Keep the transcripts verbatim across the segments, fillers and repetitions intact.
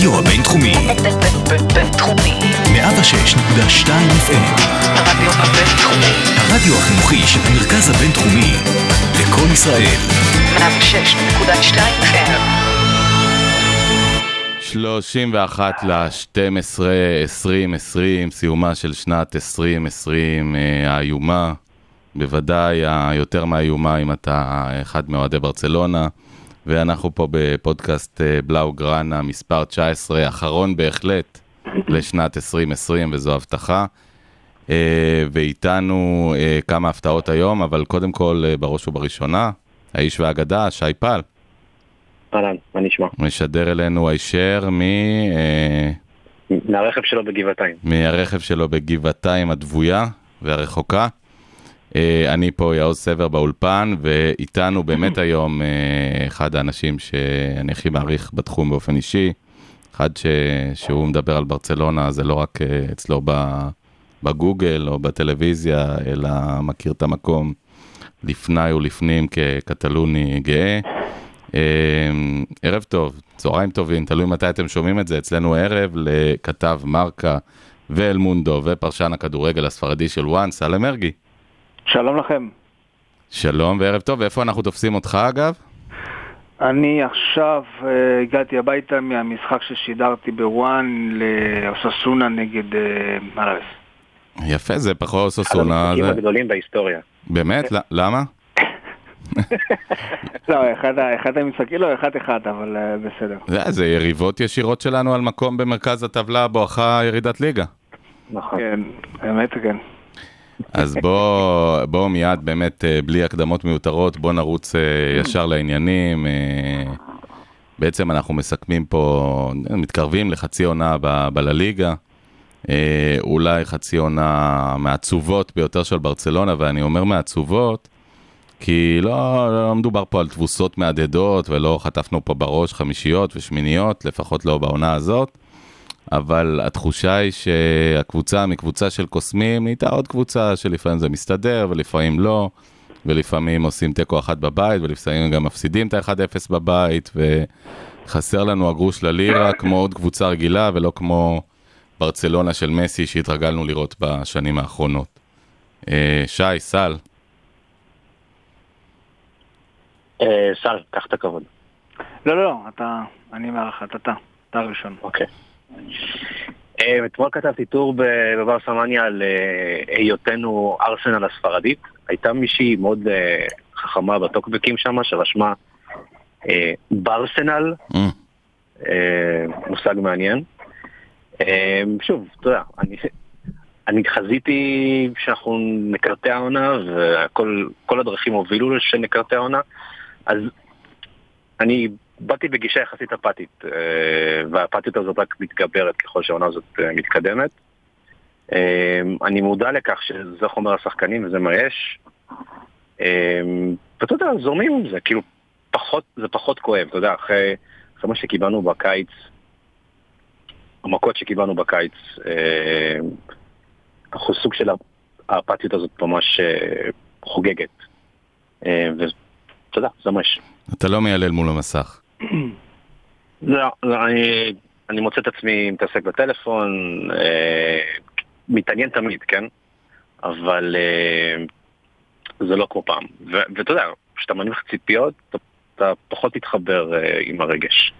הרדיו הבינתחומי. בינתחומי. מאה ושש נקודה שתיים אף אם. הרדיו הבינתחומי. הרדיו החינוכי של המרכז הבינתחומי. לכל ישראל. מאה ושש נקודה שתיים אף אם. שלושים ואחת לשתים עשרה, עשרים עשרים, סיומה של שנת עשרים עשרים האיומה, בוודאי היותר מהאיומה אם אתה אחד מאוהדי ברצלונה, ואנחנו פה בפודקאסט בלאו גרנה מספר תשע עשרה, אחרון בהחלט לשנת עשרים עשרים, וזו הבטחה, ואיתנו כמה הפתעות היום, אבל קודם כל בראש ובראשונה, האיש והאגדה, שי פל. אהלן, מה נשמע? משדר אלינו הישר מ... מהרכב שלו בגבעתיים. מהרכב שלו בגבעתיים הדבויה והרחוקה. אני פה יאוז סבר באולפן, ואיתנו באמת היום אחד האנשים שאני הכי מעריך בתחום באופן אישי, אחד ש... שהוא מדבר על ברצלונה, זה לא רק אצלו בגוגל או בטלוויזיה, אלא מכיר את המקום לפני ולפנים כקטלוני גאה. ערב טוב, צהריים טובים, תלוי מתי אתם שומעים את זה, אצלנו ערב לכתב מרקה ואל מונדו ופרשן הכדורגל הספרדי של וואן, סלם מרגי. שלום לכם. שלום וערב טוב, ואיפה אנחנו תופסים אותך אגב? אני עכשיו הגעתי הביתה מהמשחק ששידרתי בוואן לאוססונה נגד אלאבס. יפה, זה פחות אוססונה. אחד המשחקים הגדולים בהיסטוריה. באמת? למה? לא, אחד, אחד המשחקים, לא, אחד אחד, אבל בסדר. זה, זה יריבות ישירות שלנו על מקום במרכז הטבלה בואכה ירידת ליגה. נכון. כן, באמת כן. אז בוא, בוא מיד באמת בלי הקדמות מיותרות, בוא נרוץ ישר לעניינים. בעצם אנחנו מסכמים פה, מתקרבים לחצי עונה בלליגה. אולי חצי עונה מעצובות ביותר של ברצלונה, ואני אומר מעצובות, כי לא, לא מדובר פה על תבוסות מעדדות, ולא חטפנו פה בראש חמישיות ושמיניות, לפחות לא בעונה הזאת, אבל התחושה היא שהקבוצה מקבוצה של קוסמים, נהייתה עוד קבוצה שלפעמים זה מסתדר, ולפעמים לא, ולפעמים עושים תיקו אחד בבית, ולפעמים גם מפסידים את ה-אחד אפס בבית, וחסר לנו הגרוש ללירה, כמו עוד קבוצה רגילה, ולא כמו ברצלונה של מסי, שהתרגלנו לראות בשנים האחרונות. שי, סל. סל, קח את הכבוד. לא, לא, לא, אתה, אני מערכת, אתה, אתה הראשון. אוקיי. אתמול כתבתי טור בברסלוניה על היותנו ארסנל הספרדית. הייתה מישהי מאוד חכמה בטוקבקים שם, שרשמה ברסנל, מושג מעניין. שוב, תודה, אני... אני חזיתי שאנחנו נקרתי העונה, וכל הדרכים הובילו שנקרתי העונה, אז אני באתי בגישה יחסית אפתית, והאפתית הזאת רק מתגברת ככל שהעונה הזאת מתקדמת. אני מודע לכך שזה חומר השחקנים וזה מייאש. ואתה יודע, זורמים עם זה, כאילו פחות, זה פחות כואב, אתה יודע, אחרי, אחרי מה שקיבלנו בקיץ, המכות שקיבלנו בקיץ, החוסוק של האפתיות הזאת ממש חוגגת. ותודה, זה ממש. אתה לא מיילל מול המסך. לא, אני מוצא את עצמי מתעסק בטלפון, מתעניין תמיד, כן? אבל זה לא כמו פעם. ואתה יודע, כשאתה מניח ציפיות, אתה פחות מתחבר עם הרגש.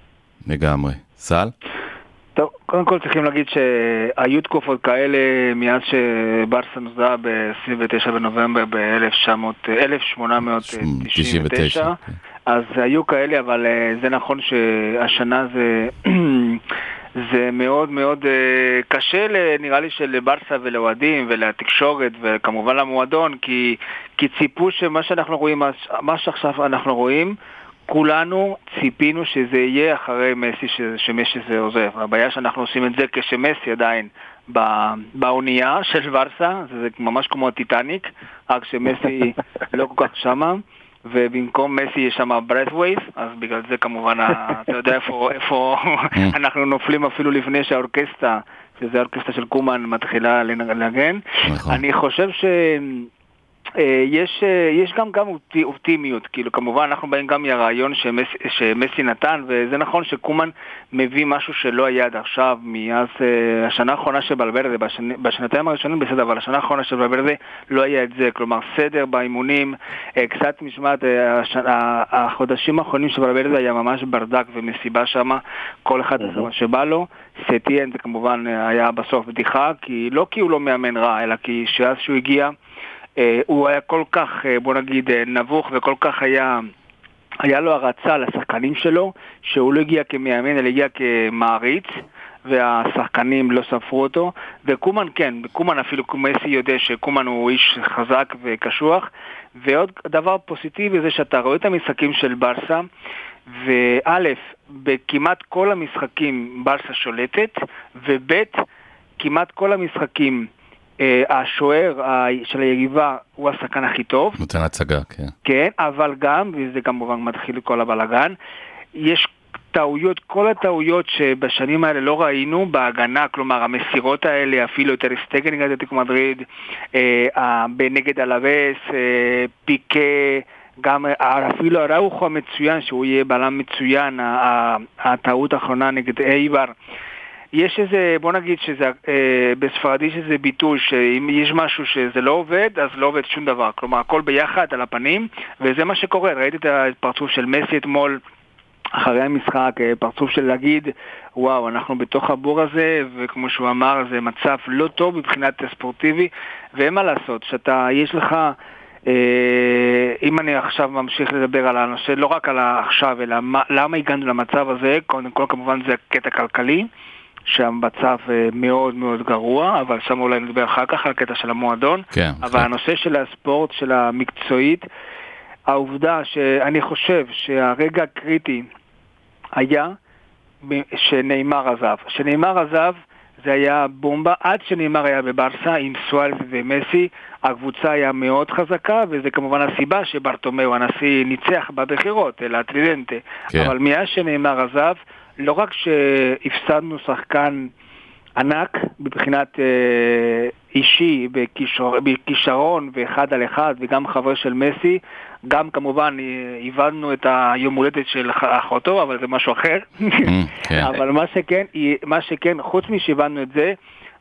לגמרי. סל? טוב, קודם כל צריכים להגיד שהיו תקופות כאלה מאז שברסה נוסדה ב-עשרים ותשעה בנובמבר ב-אלף שמונה מאות תשעים ותשע, אז היו כאלה, אבל זה נכון שהשנה זה, זה מאוד מאוד קשה, נראה לי, שלברסה ולאוהדים ולתקשורת וכמובן למועדון, כי, כי ציפו שמה שאנחנו רואים, מה שעכשיו אנחנו רואים, כולנו ציפינו שזה יהיה אחרי מסי, ש... שמסי זה עוזב. הבעיה שאנחנו עושים את זה כשמסי עדיין באונייה של ברסה, זה ממש כמו הטיטניק, רק שמסי לא כל כך שמה, ובמקום מסי יש שם ברסווייט, אז בגלל זה כמובן, אתה יודע איפה, איפה אנחנו נופלים אפילו לפני שהאורקסטה, שזה האורקסטה של קומן, מתחילה לנגן. אני חושב ש... יש יש גם גם אופטימיות, כאילו כמובן אנחנו באים גם מהרעיון שמסי נתן, וזה נכון שקומן מביא משהו שלא היה עד עכשיו, מאז השנה האחרונה של בלברדה, בשנתיים הראשונים בסדר, אבל השנה האחרונה של בלברדה לא היה את זה, כלומר סדר באימונים, קצת משמעת, החודשים האחרונים של בלברדה היה ממש ברדק ומסיבה שמה, כל אחד שבא לו, סטיין זה כמובן היה בסוף בדיחה, כי לא כי הוא לא מאמן רע, אלא כי שאז שהוא הגיע, הוא היה כל כך, בוא נגיד, נבוך וכל כך היה, היה לו הרצה לשחקנים שלו, שהוא לא הגיע כמאמן, אלא הגיע כמעריץ, והשחקנים לא ספרו אותו, וקומן כן, קומן אפילו מסי יודע שקומן הוא איש חזק וקשוח, ועוד דבר פוזיטיבי זה שאתה רואה את המשחקים של ברסה, וא' בכמעט כל המשחקים ברסה שולטת, וב' כמעט כל המשחקים השוער של היריבה הוא השחקן הכי טוב. נותן הצגה, כן. כן, אבל גם, וזה כמובן מתחיל כל הבלגן, יש טעויות, כל הטעויות שבשנים האלה לא ראינו בהגנה, כלומר המסירות האלה, אפילו יותר סטגן נגד אתלטיקו מדריד, בנגד אלאבס, פיקה, גם אפילו הראוחו המצוין, שהוא יהיה בלם מצוין, הטעות האחרונה נגד אייבר, יש איזה, בוא נגיד שזה, אה, בספרדיש איזה ביטוי שאם יש משהו שזה לא עובד, אז לא עובד שום דבר. כלומר, הכל ביחד על הפנים, וזה מה שקורה. ראיתי את הפרצוף של מסי אתמול, אחרי המשחק, פרצוף של להגיד, וואו, אנחנו בתוך הבור הזה, וכמו שהוא אמר, זה מצב לא טוב מבחינת ספורטיבי, ואין מה לעשות, שאתה, יש לך, אם אני עכשיו ממשיך לדבר על הנושא, לא רק על עכשיו, אלא למה הגענו למצב הזה, קודם כל, כמובן, זה קטע כלכלי, שהמצב מאוד מאוד גרוע, אבל שם אולי נדבר אחר כך על הקטע של המועדון, כן, אבל כן. הנושא של הספורט, של המקצועית, העובדה שאני חושב שהרגע הקריטי היה שנאמר עזב. שנאמר עזב זה היה בומבה, עד שנאמר היה בברסה עם סוארז ומסי, הקבוצה היה מאוד חזקה, וזה כמובן הסיבה שברטומיאו הנשיא ניצח בבחירות, אלא הטרידנטה. כן. אבל מאז שנאמר עזב, לא רק שהפסדנו שחקן ענק מבחינת אה, אישי בכישור, בכישרון ואחד על אחד וגם חבר של מסי, גם כמובן הבנו את היום הולדת של אחותו, אבל זה משהו אחר. כן. אבל מה שכן, מה שכן, חוץ משהבנו את זה,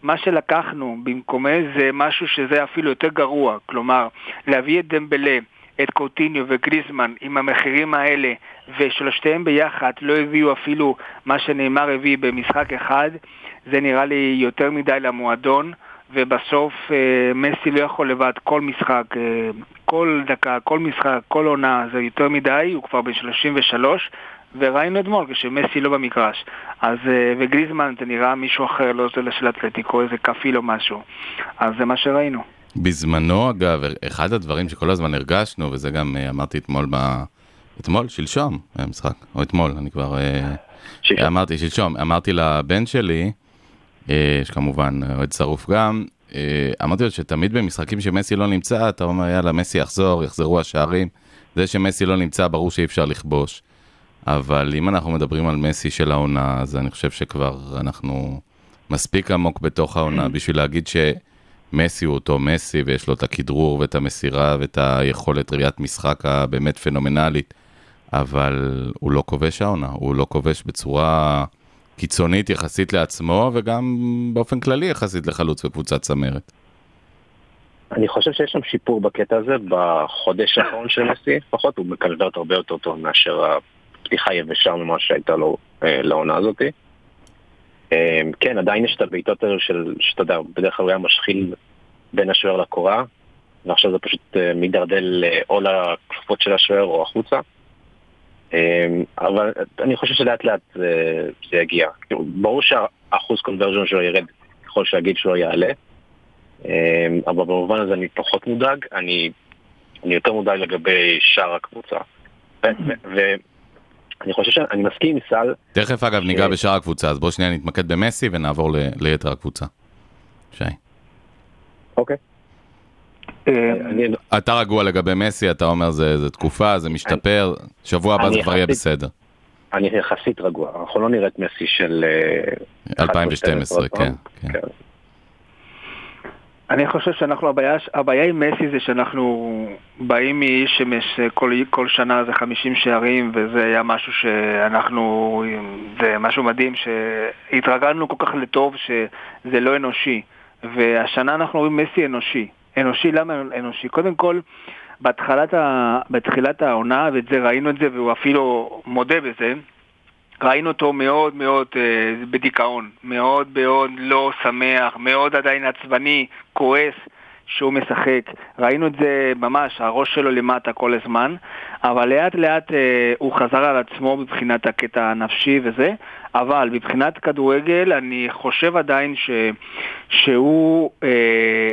מה שלקחנו במקומי זה משהו שזה אפילו יותר גרוע, כלומר להביא את דמבלה, את קוטיניו וגריזמן עם המחירים האלה, ושלושתיהם ביחד לא הביאו אפילו מה שנאמר הביא במשחק אחד, זה נראה לי יותר מדי למועדון, ובסוף אה, מסי לא יכול לבד כל משחק, אה, כל דקה, כל משחק, כל עונה, זה יותר מדי, הוא כבר ב-שלושים ושלוש, וראינו אתמול כשמסי לא במגרש, אז, אה, וגריזמן זה נראה מישהו אחר, לא זה של אתלטיקו, איזה כפיל או משהו, אז זה מה שראינו. בזמנו, אגב, אחד הדברים שכל הזמן הרגשנו, וזה גם אמרתי אתמול, ב... אתמול, שלשום, המשחק, או אתמול, אני כבר... שלשום. אמרתי, שלשום, אמרתי לבן שלי, שכמובן, עוד שרוף גם, אמרתי לו שתמיד במשחקים שמסי לא נמצא, אתה אומר, יאללה, מסי יחזור, יחזרו השערים, זה שמסי לא נמצא, ברור שאי אפשר לכבוש, אבל אם אנחנו מדברים על מסי של העונה, אז אני חושב שכבר אנחנו מספיק עמוק בתוך העונה, בשביל להגיד ש... מסי הוא אותו מסי, ויש לו את הכדרור ואת המסירה ואת היכולת ראיית משחק הבאמת פנומנלית, אבל הוא לא כובש העונה, הוא לא כובש בצורה קיצונית יחסית לעצמו, וגם באופן כללי יחסית לחלוץ וקבוצת צמרת. אני חושב שיש שם שיפור בקטע הזה, בחודש האחרון של מסי, פחות הוא מקלדות הרבה יותר טוב מאשר הפתיחה יבשה ממה שהייתה לו לעונה הזאת. כן, עדיין יש את הבעיטות האלה של, שאתה יודע, בדרך כלל הוא היה משחיל בין השוער לקורה, ועכשיו זה פשוט מדרדל או לכפות של השוער או החוצה, אבל אני חושב שלאט לאט זה יגיע. ברור שהאחוז קונברז'ון שלו ירד ככל שהגיל שלו יעלה, אבל במובן הזה אני פחות מודאג, אני, אני יותר מודאג לגבי שאר הקבוצה. ו... אני חושב שאני מסכים עם סל. תכף אגב ניגע בשאר הקבוצה, אז בואו שנייה נתמקד במסי ונעבור ליתר הקבוצה. שי. אוקיי. אתה רגוע לגבי מסי, אתה אומר זה תקופה, זה משתפר, שבוע הבא זה כבר יהיה בסדר. אני יחסית רגוע, אנחנו לא נראה את מסי של... אלפיים ושתים עשרה, כן. אני חושב שאנחנו, הבעיה, הבעיה עם מסי זה שאנחנו באים מאיש שכל כל שנה זה חמישים שערים, וזה היה משהו שאנחנו, זה משהו מדהים, שהתרגלנו כל כך לטוב שזה לא אנושי. והשנה אנחנו רואים מסי אנושי. אנושי, למה אנושי? קודם כל, בתחילת, ה, בתחילת העונה, ואת זה ראינו את זה, והוא אפילו מודה בזה, ראינו אותו מאוד מאוד אה, בדיכאון, מאוד מאוד לא שמח, מאוד עדיין עצבני, כועס שהוא משחק. ראינו את זה ממש, הראש שלו למטה כל הזמן, אבל לאט לאט אה, הוא חזר על עצמו מבחינת הקטע הנפשי וזה, אבל מבחינת כדורגל אני חושב עדיין ש, שהוא... אה,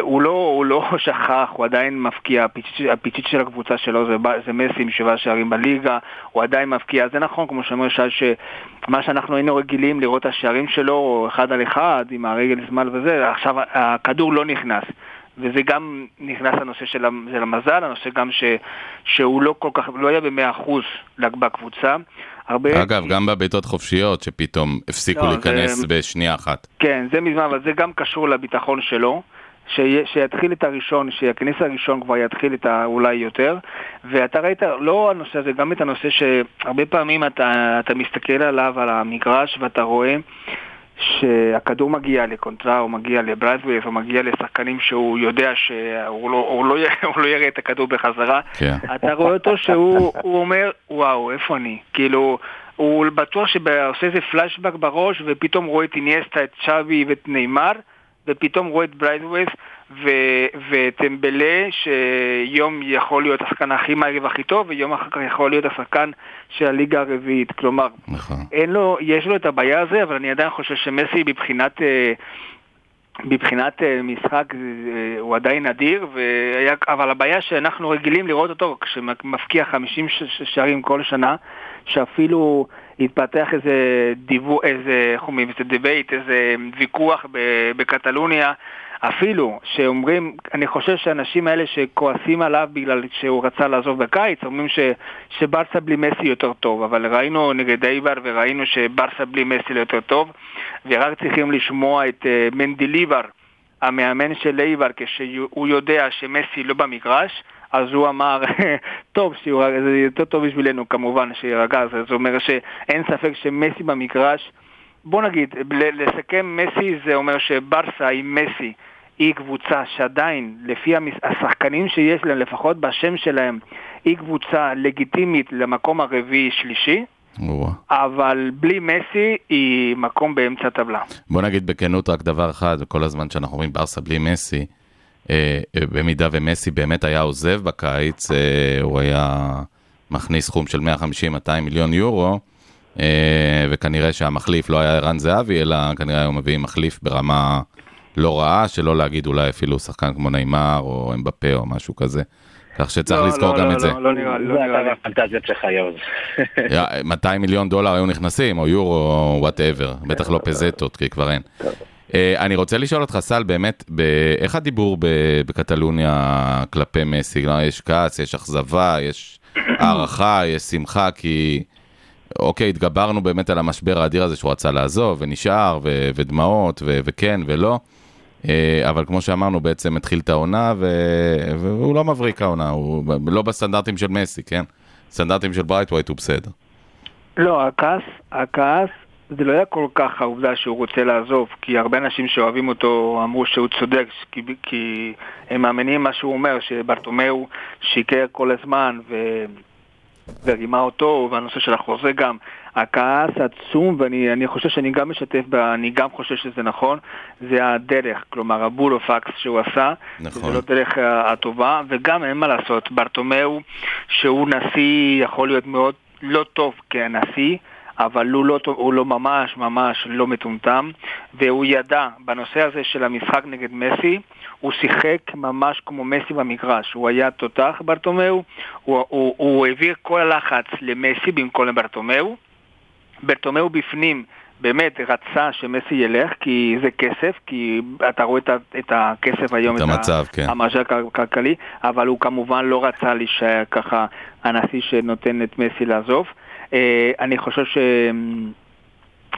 הוא לא, הוא לא שכח, הוא עדיין מפקיע, הפיצית של הקבוצה שלו זה מסי עם שבעה שערים בליגה, הוא עדיין מפקיע, זה נכון, כמו שאמר שי, שמה שאנחנו היינו רגילים לראות השערים שלו אחד על אחד, עם הרגל שמאל וזה, עכשיו הכדור לא נכנס, וזה גם נכנס לנושא של המזל, הנושא גם שהוא לא כל כך, לא היה ב-מאה אחוז בקבוצה, אגב, גם בביתות חופשיות שפתאום הפסיקו להיכנס בשנייה אחת. כן, זה מזמן, אבל זה גם קשור לביטחון שלו, שיתחיל את הראשון, שהכניס הראשון כבר יתחיל את אולי יותר, ואתה ראית, לא הנושא הזה, גם את הנושא שהרבה פעמים אתה מסתכל עליו, על המגרש, ואתה רואה שהכדור מגיע לקונטרה, הוא מגיע לברדוויף, הוא מגיע לשחקנים שהוא יודע שהוא לא יראה את הכדור בחזרה. אתה רואה אותו שהוא אומר, וואו, איפה אני? כאילו, הוא בטוח שעושה איזה פלשבק בראש, ופתאום רואה את אינייסטה, את צ'אבי ואת ניימאר, ופתאום רואה את ברדוויף וטמבלה, שיום יכול להיות השחקן הכי מהיר והכי טוב, ויום אחר כך יכול להיות השחקן של הליגה הרביעית. כלומר, אין לו, יש לו את הבעיה הזה, אבל אני עדיין חושב שמסי בבחינת, בבחינת משחק הוא עדיין אדיר, אבל הבעיה שאנחנו רגילים לראות אותו כשמפקיע חמישים שערים כל שנה, שאפילו התפתח איזה דיבור, איזה חומים, איזה דיבייט, איזה ויכוח בקטלוניה, אפילו שאומרים, אני חושב שאנשים האלה שכועסים עליו בגלל שהוא רצה לעזוב בקיץ, אומרים שברסה בלי מסי יותר טוב, אבל ראינו נגד אייבר וראינו שברסה בלי מסי יותר טוב, ורק צריכים לשמוע את מנדיליבר, המאמן של אייבר, כשהוא יודע שמסי לא במגרש, אז הוא אמר, טוב, זה יותר טוב בשבילנו כמובן שירגע, זאת אומרת שאין ספק שמסי במגרש, בוא נגיד, לסכם מסי זה אומר שברסה עם מסי היא קבוצה שעדיין, לפי השחקנים שיש להם, לפחות בשם שלהם, היא קבוצה לגיטימית למקום הרביעי שלישי, אבל בלי מסי היא מקום באמצע הטבלה. בוא נגיד בכנות רק דבר אחד, כל הזמן שאנחנו אומרים ברסה בלי מסי, במידה ומסי באמת היה עוזב בקיץ, הוא היה מכניס סכום של מאה חמישים עד מאתיים מיליון יורו, וכנראה שהמחליף לא היה ערן זהבי, אלא כנראה היום מביאים מחליף ברמה לא רעה, שלא להגיד אולי אפילו שחקן כמו ניימאר או אמבפה או משהו כזה, כך שצריך לזכור גם את זה. לא, לא, לא, זה הפנטזיה שחיוז. מאתיים מיליון דולר היו נכנסים, או יורו, או וואטאבר, בטח לא פזטות, כי כבר אין. אני רוצה לשאול אותך, סל, באמת, איך הדיבור בקטלוניה כלפי מסי? יש כעס, יש אכזבה, יש הערכה, יש שמחה, כי... אוקיי, התגברנו באמת על המשבר האדיר הזה שהוא רצה לעזוב, ונשאר, ו- ודמעות, ו- וכן ולא, אבל כמו שאמרנו, בעצם התחיל את העונה, ו- והוא לא מבריק העונה, הוא לא בסטנדרטים של מסי, כן? סטנדרטים של ברייטווייט הוא בסדר. לא, הכעס, הכעס, זה לא היה כל כך העובדה שהוא רוצה לעזוב, כי הרבה אנשים שאוהבים אותו אמרו שהוא צודק, כי, כי הם מאמינים מה שהוא אומר, שברטומיאו שיקר כל הזמן, ו... ורימה אותו, והנושא של החוזה גם, הכעס עצום, ואני אני חושב שאני גם משתף, אני גם חושב שזה נכון, זה הדרך, כלומר הבולופקס שהוא עשה, נכון. זה לא דרך הטובה, וגם אין מה לעשות, ברטומיאו, שהוא נשיא, יכול להיות מאוד לא טוב כנשיא, אבל הוא לא, הוא לא ממש ממש לא מטומטם, והוא ידע בנושא הזה של המשחק נגד מסי, הוא שיחק ממש כמו מסי במגרש, הוא היה תותח ברטומיאו, הוא, הוא, הוא העביר כל הלחץ למסי במקום לברטומיאו, ברטומיאו בפנים באמת רצה שמסי ילך, כי זה כסף, כי אתה רואה את הכסף היום, את המצב, כן. המשל הכלכלי, אבל הוא כמובן לא רצה להישאר ככה הנשיא שנותן את מסי לעזוב, אני חושב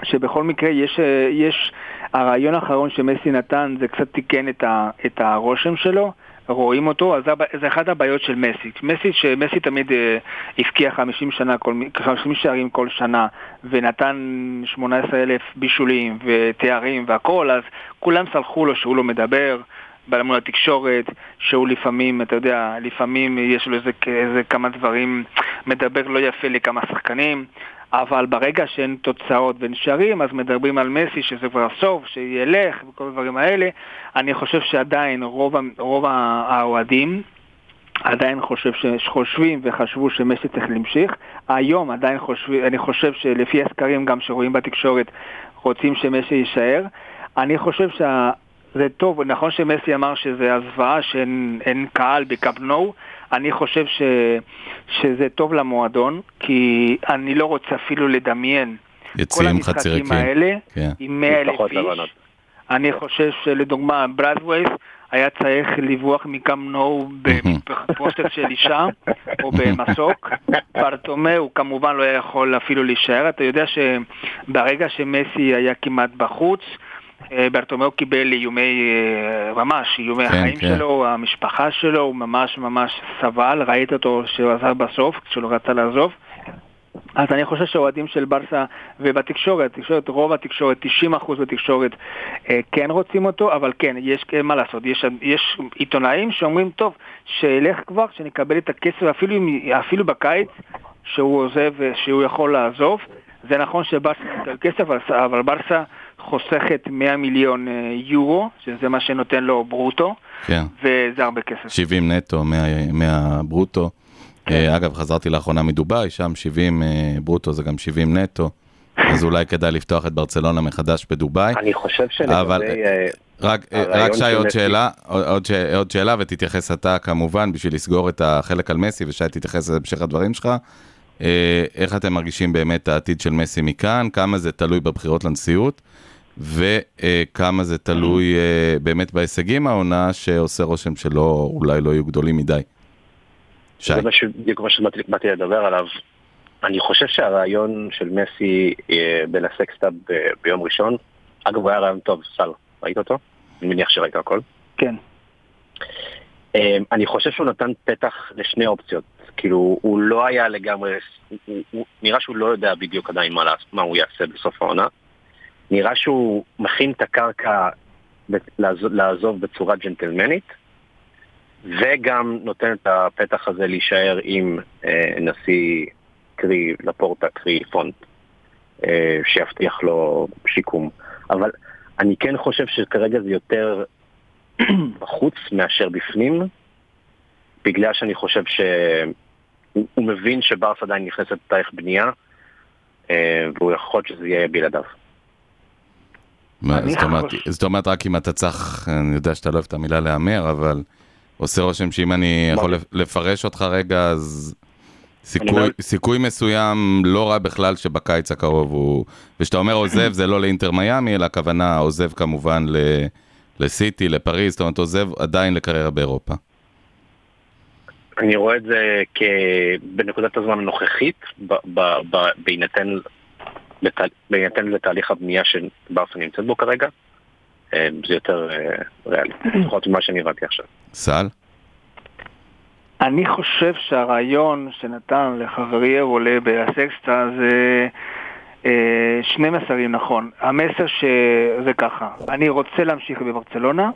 שבכל מקרה יש, יש, הרעיון האחרון שמסי נתן זה קצת תיקן את, ה, את הרושם שלו, רואים אותו, אז זה אחד הבעיות של מסי. מסי, שמסי תמיד הפקיע חמישים שנה, חמישים שערים כל שנה, ונתן שמונה עשרה אלף בישולים ותארים והכל, אז כולם סלחו לו שהוא לא מדבר, בלמוד התקשורת, שהוא לפעמים, אתה יודע, לפעמים יש לו איזה, איזה כמה דברים, מדבר לא יפה לכמה שחקנים, אבל ברגע שאין תוצאות ואין שערים, אז מדברים על מסי שזה כבר סוף, שילך וכל הדברים האלה. אני חושב שעדיין רוב, רוב האוהדים עדיין חושב שחושבים וחשבו שמסי צריך להמשיך. היום עדיין חושב, אני חושב שלפי הסקרים גם שרואים בתקשורת רוצים שמסי יישאר. אני חושב שזה טוב, נכון שמסי אמר שזה הזוועה, שאין אין קהל בקאמפ נואו, אני חושב ש, שזה טוב למועדון, כי אני לא רוצה אפילו לדמיין כל המשחקים האלה, כן. עם מאה אלף איש. אני חושב שלדוגמה, ברדווייס היה צריך ליווח מקאמפ נואו בפוסט של אישה, או במסוק. ברטומאו כמובן לא היה יכול אפילו להישאר. אתה יודע שברגע שמסי היה כמעט בחוץ, ברטומאו קיבל איומי, ממש, איומי כן, החיים כן. שלו, המשפחה שלו, הוא ממש ממש סבל, ראית אותו שהוא עזב בסוף, כשהוא לא רצה לעזוב. אז אני חושב שהאוהדים של ברסה ובתקשורת, תקשורת, רוב התקשורת, תשעים אחוז בתקשורת כן רוצים אותו, אבל כן, יש מה לעשות, יש, יש עיתונאים שאומרים, טוב, שילך כבר, שנקבל את הכסף, אפילו, אפילו בקיץ, שהוא עוזב, שהוא יכול לעזוב. זה נכון שברסה נקבל כסף, אבל ברסה חוסכת מאה מיליון יורו, שזה מה שנותן לו ברוטו, כן. וזה הרבה כסף. שבעים נטו, מאה ברוטו. כן. אגב, חזרתי לאחרונה מדוביי, שם שבעים ברוטו זה גם שבעים נטו, אז אולי כדאי לפתוח את ברצלונה מחדש בדוביי. אני חושב שלגבי... אבל... רק, רק שי, עוד שאלה, עוד, ש... עוד שאלה, ותתייחס אתה כמובן, בשביל לסגור את החלק על מסי, ושי תתייחס בהמשך הדברים שלך. איך אתם מרגישים באמת העתיד של מסי מכאן, כמה זה תלוי בבחירות לנשיאות, וכמה זה תלוי באמת בהישגים העונה שעושה רושם שלא, אולי לא יהיו גדולים מדי. שי. זה מה שבאתי לדבר עליו. אני חושב שהרעיון של מסי בלסקסטה ביום ראשון, אגב הוא היה רעיון טוב, סל, ראית אותו? אני מניח שראית הכל. כן. אני חושב שהוא נתן פתח לשני אופציות. כאילו, הוא לא היה לגמרי, הוא, הוא, נראה שהוא לא יודע בדיוק עדיין מה, מה הוא יעשה בסוף העונה. נראה שהוא מכין את הקרקע ב, לעזוב, לעזוב בצורה ג'נטלמנית, וגם נותן את הפתח הזה להישאר עם אה, נשיא קרי לפורטה, קרי פונט, אה, שיבטיח לו שיקום. אבל אני כן חושב שכרגע זה יותר בחוץ מאשר בפנים, בגלל שאני חושב שהוא מבין שברסה עדיין נכנסת לתהליך בנייה, והוא יכול שזה יהיה בלעדיו. זאת אומרת, רק אם אתה צריך, אני יודע שאתה לא אוהב את המילה להאמר, אבל עושה רושם שאם אני יכול לפרש אותך רגע, אז סיכוי מסוים לא רע בכלל שבקיץ הקרוב הוא, ושאתה אומר עוזב זה לא לאינטר מיאמי, אלא הכוונה עוזב כמובן לסיטי, לפריז, זאת אומרת עוזב עדיין לקריירה באירופה. אני רואה את זה בנקודת הזמן הנוכחית, בהינתן לתהליך הבנייה שברסה נמצאת בו כרגע, זה יותר ריאלי, לפחות ממה שנראיתי עכשיו. סל? אני חושב שהרעיון שנתן לחברי עולה בסקסטה זה שני מסרים, נכון. המסר שזה ככה, אני רוצה להמשיך בברצלונה,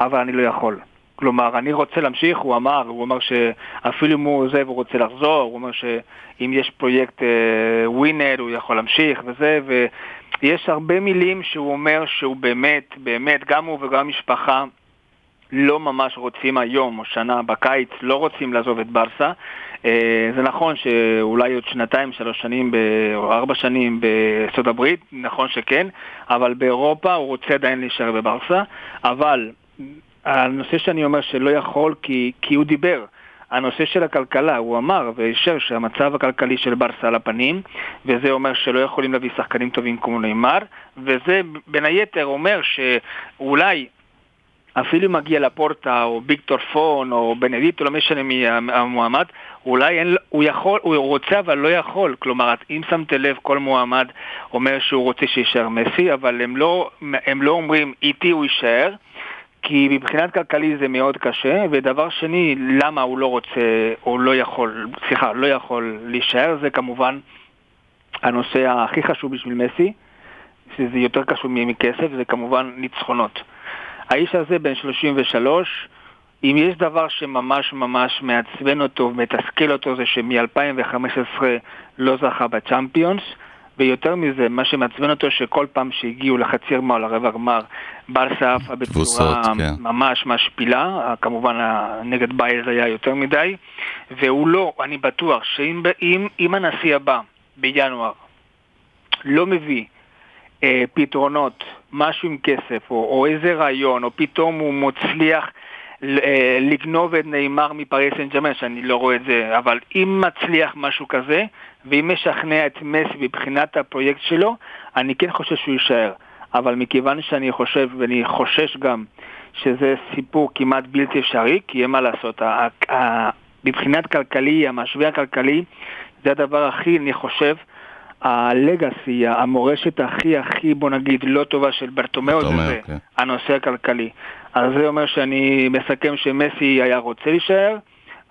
אבל אני לא יכול. כלומר, אני רוצה להמשיך, הוא אמר, הוא אמר שאפילו אם הוא עוזב הוא רוצה לחזור, הוא אמר שאם יש פרויקט ווינר הוא יכול להמשיך וזה, ויש הרבה מילים שהוא אומר שהוא באמת, באמת, גם הוא וגם המשפחה לא ממש רוצים היום או שנה בקיץ, לא רוצים לעזוב את ברסה. זה נכון שאולי עוד שנתיים, שלוש שנים או ארבע שנים בסוד הברית, נכון שכן, אבל באירופה הוא רוצה עדיין להישאר בברסה, אבל... הנושא שאני אומר שלא יכול כי, כי הוא דיבר. הנושא של הכלכלה, הוא אמר ואישר שהמצב הכלכלי של ברסה על הפנים, וזה אומר שלא יכולים להביא שחקנים טובים כמו נאמר, וזה בין היתר אומר שאולי אפילו אם מגיע לפורטה או ביקטור פון או בנדיטו, לא משנה מי המועמד, אולי אין, הוא יכול, הוא רוצה אבל לא יכול. כלומר, אם שמת לב, כל מועמד אומר שהוא רוצה שישאר מסי, אבל הם לא, הם לא אומרים איתי הוא יישאר, כי מבחינת כלכלי זה מאוד קשה, ודבר שני, למה הוא לא רוצה, או לא יכול, סליחה, לא יכול להישאר, זה כמובן הנושא הכי חשוב בשביל מסי, שזה יותר קשור מכסף, זה כמובן ניצחונות. האיש הזה בן שלושים ושלוש, אם יש דבר שממש ממש מעצבן אותו ומתסכל אותו, זה שמ-אלפיים וחמש עשרה לא זכה בצ'אמפיונס, ויותר מזה, מה שמעצבן אותו שכל פעם שהגיעו לחצי גמר, לרבע גמר, ברסה עפה בצורה ממש משפילה, כמובן נגד ביירן היה יותר מדי, והוא לא, אני בטוח, שאם הנשיא הבא בינואר לא מביא אה, פתרונות, משהו עם כסף, או, או איזה רעיון, או פתאום הוא מצליח אה, לגנוב את נאמר מפריס סן ז'רמן, שאני לא רואה את זה, אבל אם מצליח משהו כזה, ואם משכנע את מסי מבחינת הפרויקט שלו, אני כן חושב שהוא יישאר. אבל מכיוון שאני חושב, ואני חושש גם, שזה סיפור כמעט בלתי אפשרי, כי יהיה מה לעשות, ה- ה- ה- מבחינת כלכלי, המשווה הכלכלי, זה הדבר הכי, אני חושב, הלגאסי, המורשת הכי הכי, בוא נגיד, לא טובה של ברטומיאו, זה הנושא הכלכלי. אז זה אומר שאני מסכם שמסי היה רוצה להישאר,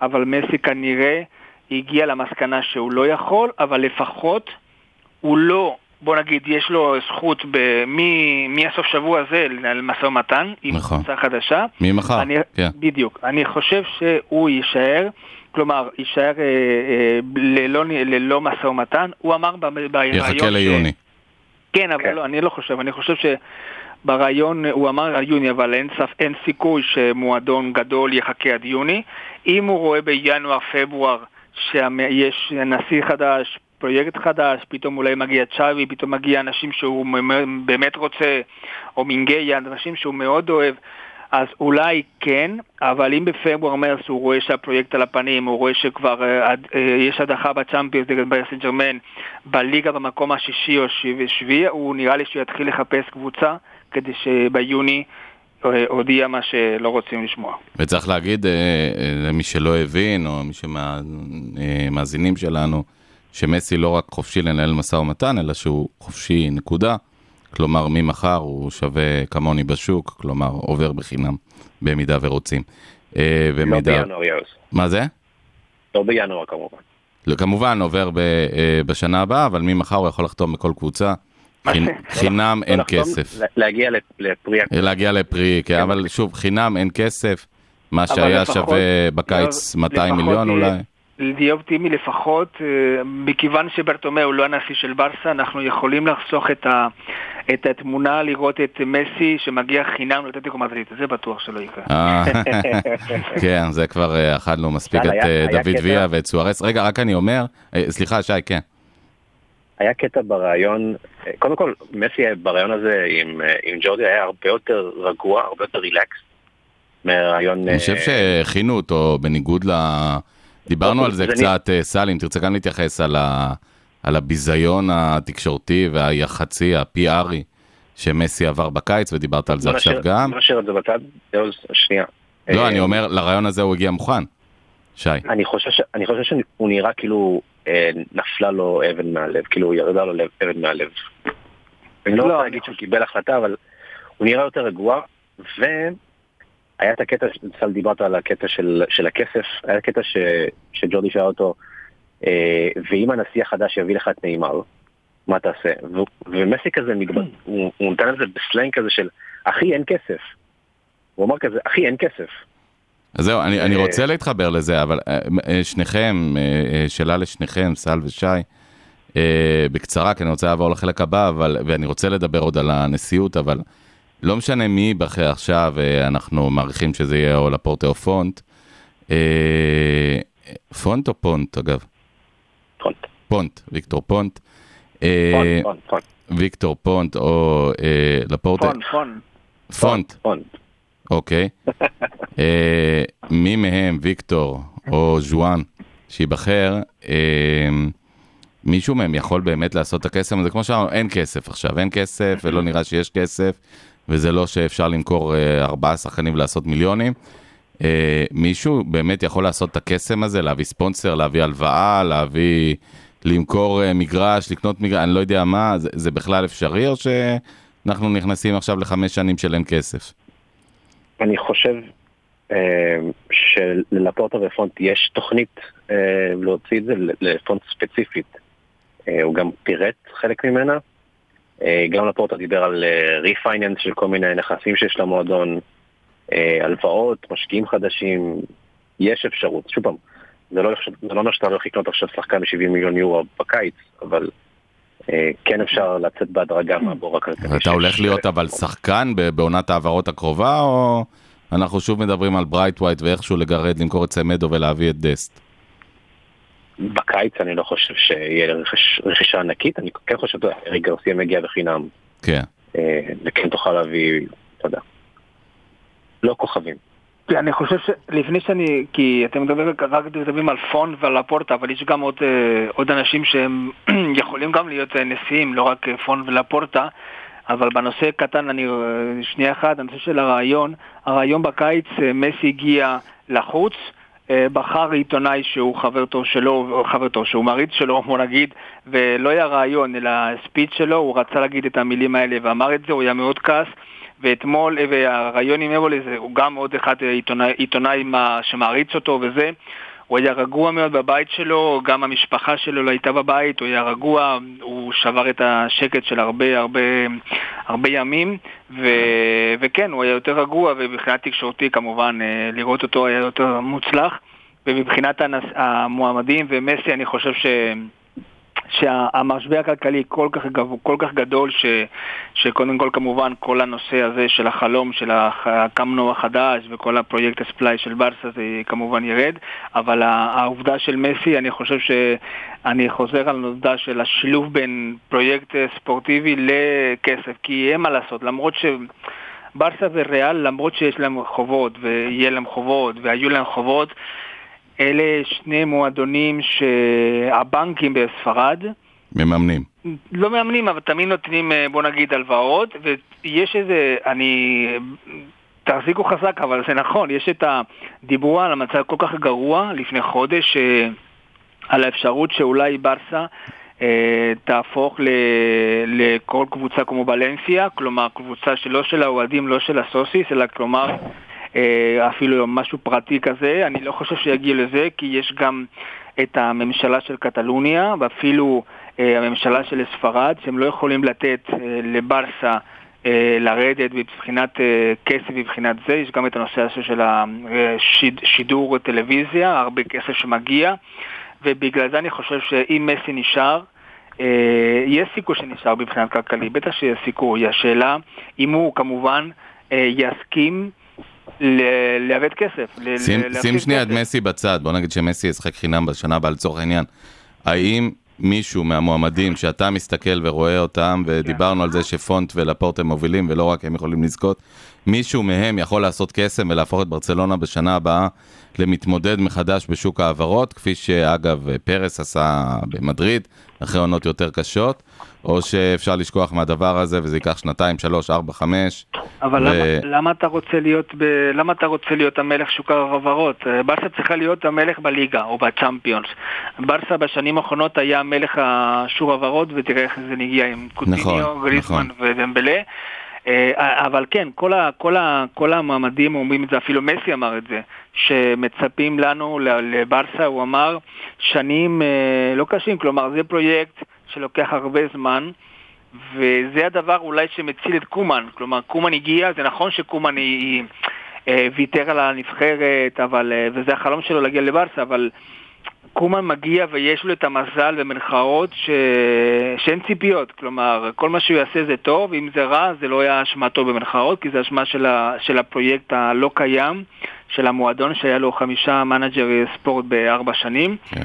אבל מסי כנראה הגיע למסקנה שהוא לא יכול, אבל לפחות הוא לא, בוא נגיד, יש לו זכות מהסוף שבוע הזה למשא ומתן, עם קבוצה חדשה. ממחר, כן. בדיוק. אני חושב שהוא יישאר, כלומר, יישאר אה, אה, ללא, ללא משא ומתן. הוא אמר ברעיון... יחכה ליוני. ש... כן, אבל כן. לא, אני לא חושב. אני חושב שברעיון, הוא אמר על יוני, אבל אין, סף, אין סיכוי שמועדון גדול יחכה עד יוני. אם הוא רואה בינואר, פברואר, שיש נשיא חדש, פרויקט חדש, פתאום אולי מגיע צ'אבי, פתאום מגיע אנשים שהוא באמת רוצה, או מינגיה, אנשים שהוא מאוד אוהב, אז אולי כן, אבל אם בפברואר מרס הוא רואה שהפרויקט על הפנים, הוא רואה שכבר אה, אה, יש הדחה בצ'אמפיונס נגד ביירן סן ז'רמן, בליגה במקום השישי או שביעי, הוא נראה לי שהוא יתחיל לחפש קבוצה, כדי שביוני הודיע מה שלא רוצים לשמוע. וצריך להגיד, אה, אה, למי שלא הבין, או מי שמאזינים אה, שלנו, שמסי לא רק חופשי לנהל מסע ומתן, אלא שהוא חופשי נקודה, כלומר ממחר הוא שווה כמוני בשוק, כלומר עובר בחינם, במידה ורוצים. לא בינואר יאוס. מה זה? לא בינואר כמובן. כמובן עובר בשנה הבאה, אבל ממחר הוא יכול לחתום מכל קבוצה, חינם אין כסף. להגיע לפרי, אבל שוב, חינם אין כסף, מה שהיה שווה בקיץ מאתיים מיליון אולי. די אופטימי לפחות, מכיוון שברטומיאו לא הנשיא של ברסה, אנחנו יכולים לחסוך את, ה, את התמונה, לראות את מסי שמגיע חינם לאתלטיקו מדריד, זה בטוח שלא יקרה. כן, זה כבר אחד לא מספיק את דוד ויה ואת סוארס. רגע, רק אני אומר, סליחה שי, כן. היה קטע ברעיון, קודם כל, מסי ברעיון הזה עם, עם ג'ורדי היה הרבה יותר רגוע, הרבה יותר רילקס. מרעיון... אני חושב שחינו אותו בניגוד ל... דיברנו על זה קצת, סלים, תרצה כאן להתייחס על הביזיון התקשורתי והיחצי, הפי-ארי, שמסי עבר בקיץ, ודיברת על זה עכשיו גם. לא נשאר את זה בצד, זה עוד שנייה. לא, אני אומר, לרעיון הזה הוא הגיע מוכן, שי. אני חושב שהוא נראה כאילו נפלה לו אבן מהלב, כאילו ירדה לו אבן מהלב. אני לא רוצה להגיד שהוא קיבל החלטה, אבל הוא נראה יותר רגוע, ו... היה את הקטע, סל דיברת על הקטע של, של הכסף, היה קטע ש, שג'ורדי שאל אותו, אה, ואם הנשיא החדש יביא לך את נאמר, מה תעשה? ו- ומסי כזה מגבל, הוא, הוא נתן את זה בסלנג כזה של, אחי אין כסף. הוא אמר כזה, אחי אין כסף. אז זהו, אני, אני רוצה להתחבר לזה, אבל שניכם, שאלה לשניכם, סל ושי, אה, בקצרה, כי אני רוצה לעבור לחלק הבא, אבל, ואני רוצה לדבר עוד על הנשיאות, אבל... לא משנה מי בחר עכשיו, אנחנו מעריכים שזה יהיה או לפורטה או פונט. פונט או פונט, אגב? פונט. פונט, ויקטור פונט. פונט, פונט. ויקטור פונט או לפורטה. פונט, פונט. פונט. פונט. אוקיי. מי מהם, ויקטור או ז'ואן, שיבחר, מישהו מהם יכול באמת לעשות את הכסף? זה כמו שאמרנו, אין כסף עכשיו, אין כסף ולא נראה שיש כסף. וזה לא שאפשר למכור ארבעה שחקנים ולעשות מיליונים. מישהו באמת יכול לעשות את הקסם הזה, להביא ספונסר, להביא הלוואה, להביא, למכור מגרש, לקנות מגרש, אני לא יודע מה, זה, זה בכלל אפשרי, או שאנחנו נכנסים עכשיו לחמש שנים של אין כסף? אני חושב שללפורטה ופונט יש תוכנית להוציא את זה לפונט ספציפית. הוא גם פירט חלק ממנה. גם לפורטה דיבר על ריפייננס של כל מיני נכסים שיש למועדון, הלוואות, משקיעים חדשים. יש אפשרות. שוב פעם, זה לא אומר שאתה הולך לקנות עכשיו שחקן ב-שבעים מיליון יורו בקיץ, אבל כן אפשר לצאת בהדרגה מהבור הכלכלי. אתה הולך להיות אבל שחקן בעונת העברות הקרובה, או אנחנו שוב מדברים על ברייט ווייט ואיכשהו לגרד, למכור את סמדו ולהביא את דסט? בקיץ אני לא חושב שיהיה רכישה ענקית, אני כן חושב שגרסיה מגיע בחינם. כן. וכן תוכל להביא, אתה יודע, לא כוכבים. אני חושב שלפני שאני, כי אתם מדברים על פון ועל לפורטה, אבל יש גם עוד אנשים שהם יכולים גם להיות נשיאים, לא רק פון ולפורטה, אבל בנושא קטן, אני, שנייה אחת, הנושא של הרעיון, הרעיון בקיץ, מסי הגיע לחוץ, בחר עיתונאי שהוא חברתו שלו, חברתו שהוא מריץ שלו, הוא נגיד, ולא היה רעיון, אלא ספיץ שלו, הוא רצה להגיד את המילים האלה, ואמר את זה, הוא היה מאוד כעס, ואתמול, והרעיון עם אבו לזה, הוא גם עוד אחד עיתונאי, עיתונאי שמעריץ אותו וזה, הוא היה רגוע מאוד בבית שלו, גם המשפחה שלו לא הייתה בבית, הוא היה רגוע, הוא שבר את השקט של הרבה הרבה, הרבה ימים, ו, וכן, הוא היה יותר רגוע, ובבחינת תקשורתי כמובן, לראות אותו היה יותר מוצלח, ובבחינת הנס, המועמדים ומסי, אני חושב ש... שהמשבר הכלכלי כל כך גבוה, כל כך גדול, ש, שקודם כל כמובן כל הנושא הזה של החלום של הקמנו החדש וכל הפרויקט הספליי של ברסה זה כמובן ירד, אבל העובדה של מסי, אני חושב שאני חוזר על העובדה של השילוב בין פרויקט ספורטיבי לכסף, כי אין מה לעשות, למרות ש... ברסה וריאל, למרות שיש להם חובות ויהיה להם חובות והיו להם חובות, אלה שני מועדונים שהבנקים בספרד מממנים. לא מממנים, אבל תמיד נותנים, בוא נגיד, הלוואות, ויש איזה, אני, תחזיקו חזק, אבל זה נכון, יש את הדיבור על המצב כל כך גרוע לפני חודש, על האפשרות שאולי ברסה תהפוך לכל קבוצה כמו בלנסיה, כלומר, קבוצה שלא של האוהדים, לא של הסוסיס, אלא כלומר... אפילו משהו פרטי כזה, אני לא חושב שיגיע לזה, כי יש גם את הממשלה של קטלוניה, ואפילו הממשלה של ספרד, שהם לא יכולים לתת לברסה לרדת בבחינת כסף, בבחינת זה, יש גם את הנושא הזה של השידור טלוויזיה, הרבה כסף שמגיע, ובגלל זה אני חושב שאם מסי נשאר, יש סיכוי שנשאר בבחינת כלכלי, בטח שיש סיכוי, השאלה אם הוא כמובן יסכים לעבד כסף. שים שנייה את מסי בצד, בוא נגיד שמסי ישחק חינם בשנה הבאה לצורך העניין. האם מישהו מהמועמדים שאתה מסתכל ורואה אותם, ודיברנו על זה שפונט ולפורט הם מובילים ולא רק הם יכולים לזכות, מישהו מהם יכול לעשות קסם ולהפוך את ברצלונה בשנה הבאה למתמודד מחדש בשוק העברות, כפי שאגב פרס עשה במדריד אחרי עונות יותר קשות, או שאפשר לשכוח מהדבר הזה וזה ייקח שנתיים, שלוש, ארבע, חמש. אבל ו... למה, למה אתה רוצה להיות ב... למה אתה רוצה להיות המלך שוק העברות? ברסה צריכה להיות המלך בליגה או בצ'אמפיונס. ברסה בשנים האחרונות היה מלך השוק העברות, ותראה איך זה נגיע עם קוטיניו, נכון, גריזמן נכון. ודמבלה. אבל כן, כל ה, כל ה, כל המעמדים אומרים את זה, אפילו מסי אמר את זה, שמצפים לנו לברסה, הוא אמר, שנים לא קשים, כלומר זה פרויקט שלוקח הרבה זמן, וזה הדבר אולי שמציל את קומן, כלומר קומן הגיע, זה נכון שקומן היא, היא ויתר על הנבחרת, אבל, וזה החלום שלו להגיע לברסה, אבל קומן מגיע ויש לו את המזל במרכאות ש... שאין ציפיות, כלומר כל מה שהוא יעשה זה טוב, אם זה רע זה לא היה אשמתו במרכאות, כי זה אשמה של, ה... של הפרויקט הלא קיים של המועדון שהיה לו חמישה מנג'רי ספורט בארבע שנים. yeah.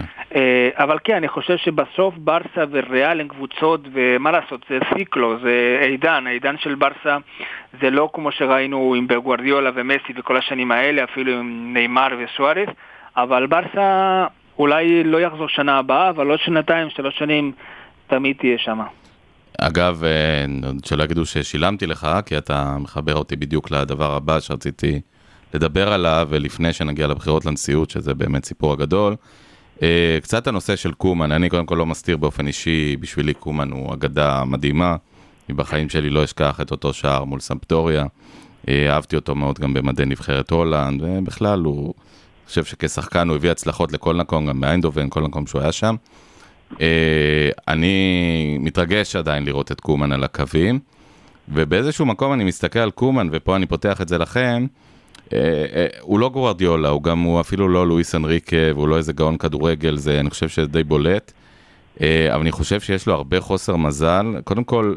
אבל כן, אני חושב שבסוף ברסה וריאל הן קבוצות, ומה לעשות, זה סיקלו, זה עידן, העידן של ברסה זה לא כמו שראינו עם גוארדיולה ומסי וכל השנים האלה, אפילו עם ניימאר וסוארס, אבל ברסה אולי לא יחזור שנה הבאה, אבל עוד שנתיים, שלוש שנים, תמיד תהיה שמה. אגב, שלא יגידו ששילמתי לך, כי אתה מחבר אותי בדיוק לדבר הבא שרציתי לדבר עליו, ולפני שנגיע לבחירות לנשיאות, שזה באמת סיפור הגדול. קצת הנושא של קומן, אני קודם כל לא מסתיר באופן אישי, בשבילי קומן הוא אגדה מדהימה, בחיים שלי לא אשכח את אותו שער מול סמפדוריה, אהבתי אותו מאוד גם במדעי נבחרת הולנד, ובכלל הוא, אני חושב שכשחקן הוא הביא הצלחות לכל מקום, גם באיינדובן, כל מקום שהוא היה שם. אני מתרגש עדיין לראות את קומן על הקווים, ובאיזשהו מקום אני מסתכל על קומן, ופה אני פותח את זה לכם, הוא לא גוארדיולה, הוא גם, הוא אפילו לא לואיס אנריקה, והוא לא איזה גאון כדורגל, זה, אני חושב שזה די בולט, אבל אני חושב שיש לו הרבה חוסר מזל, קודם כל,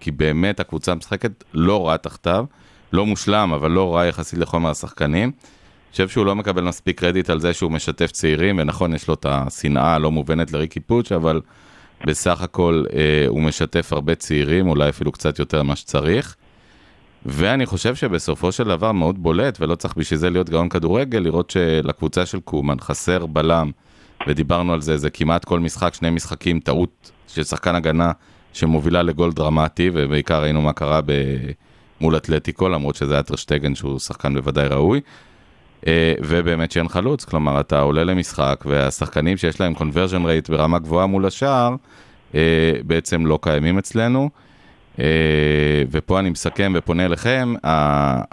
כי באמת הקבוצה המשחקת לא רע תחתיו, לא מושלם, אבל לא רע יחסית לחומר השחקנים, אני חושב שהוא לא מקבל מספיק קרדיט על זה שהוא משתף צעירים, ונכון, יש לו את השנאה הלא מובנת לריקי פוץ', אבל בסך הכל הוא משתף הרבה צעירים, אולי אפילו קצת יותר מה שצריך, ואני חושב שבסופו של דבר מאוד בולט, ולא צריך בשביל זה להיות גאון כדורגל, לראות שלקבוצה של קומן חסר בלם, ודיברנו על זה, זה כמעט כל משחק, שני משחקים, טעות של שחקן הגנה שמובילה לגול דרמטי, ובעיקר ראינו מה קרה מול אתלטיקו, למרות שזה היה טרשטגן שהוא שחקן בוודאי ראוי, ובאמת שאין חלוץ, כלומר אתה עולה למשחק, והשחקנים שיש להם conversion rate ברמה גבוהה מול השאר, בעצם לא קיימים אצלנו, ופה אני מסכם ופונה לכם,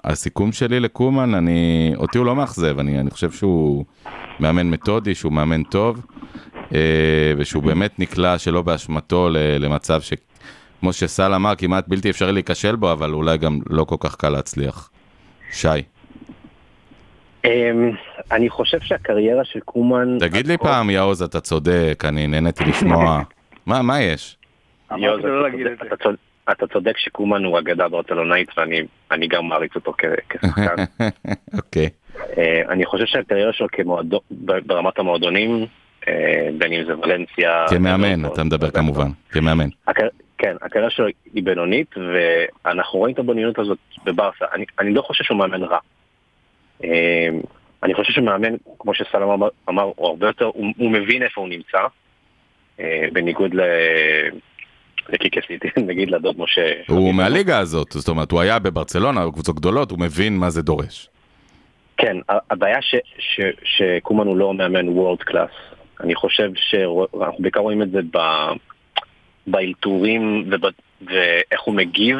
הסיכום שלי לקומן, אני, אותי הוא לא מאכזב, אני, אני חושב שהוא מאמן מתודי, שהוא מאמן טוב, ושהוא באמת נקלע שלא באשמתו למצב שכמו שסל אמר, כמעט בלתי אפשרי להיקשל בו, אבל אולי גם לא כל כך קל להצליח. שי. אני חושב שהקריירה של קומן... תגיד לי פעם, יאוז, אתה צודק, אני נהניתי לשמוע. מה, מה יש? יאוז, אתה צודק שקומן הוא אגדה ברצלונאית, ואני גם מעריץ אותו כשחקן. אוקיי. אני חושב שהקריירה שלו ברמת המועדונים, בין אם זה ולנסיה... כמאמן, אתה מדבר כמובן, כמאמן. כן, הקריירה שלו היא בינונית, ואנחנו רואים את הבינוניות הזאת בברסה. אני לא חושב שהוא מאמן רע. אני חושב שמאמן, כמו שסלם אמר, הוא הרבה יותר, הוא מבין איפה הוא נמצא, בניגוד לקיקסיטי, נגיד לדוד משה. הוא מהליגה הזאת, זאת אומרת, הוא היה בברצלונה, בקבוצות גדולות, הוא מבין מה זה דורש. כן, הבעיה שקומן הוא לא מאמן וורד קלאס. אני חושב שאנחנו בעיקר רואים את זה באלתורים ואיך הוא מגיב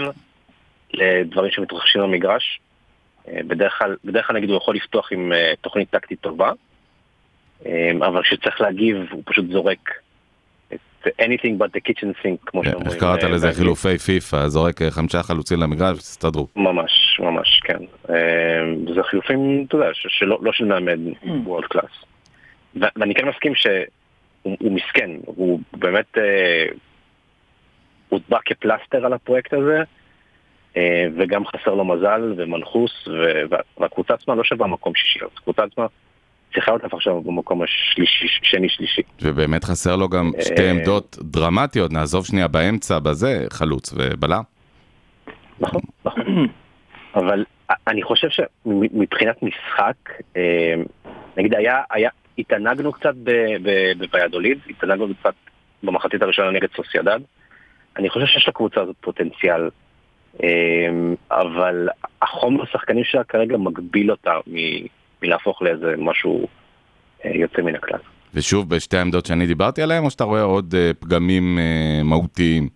לדברים שמתרחשים במגרש. בדרך כלל, בדרך כלל נגיד הוא יכול לפתוח עם תוכנית טקטית טובה, אבל כשצריך להגיב הוא פשוט זורק את anything but the kitchen sink, כמו שאומרים. איך קראת לזה חילופי פיפה, זורק חמישה חלוצים למגרש וסתדרו. ממש, ממש, כן. זה חילופים, אתה יודע, שלא של מאמן וולד קלאס. ואני כן מסכים שהוא מסכן, הוא באמת הוא בא כפלסטר על הפרויקט הזה, וגם חסר לו מזל ומנחוס, והקבוצה עצמה לא שווה מקום שישי, הקבוצה עצמה צריכה להיות עכשיו במקום השני-שלישי. ובאמת חסר לו גם שתי עמדות דרמטיות, נעזוב שנייה באמצע בזה, חלוץ ובלם. נכון, נכון. אבל אני חושב שמבחינת משחק, נגיד היה, התענגנו קצת בויאדוליד, התענגנו קצת במחצית הראשונה נגד סוסיידד, אני חושב שיש לקבוצה הזאת פוטנציאל, אבל החומר השחקנים שלה כרגע מגביל אותה מלהפוך לאיזה משהו יוצא מן הכלל. ושוב, בשתי העמדות שאני דיברתי עליהן, או שאתה רואה עוד פגמים מהותיים?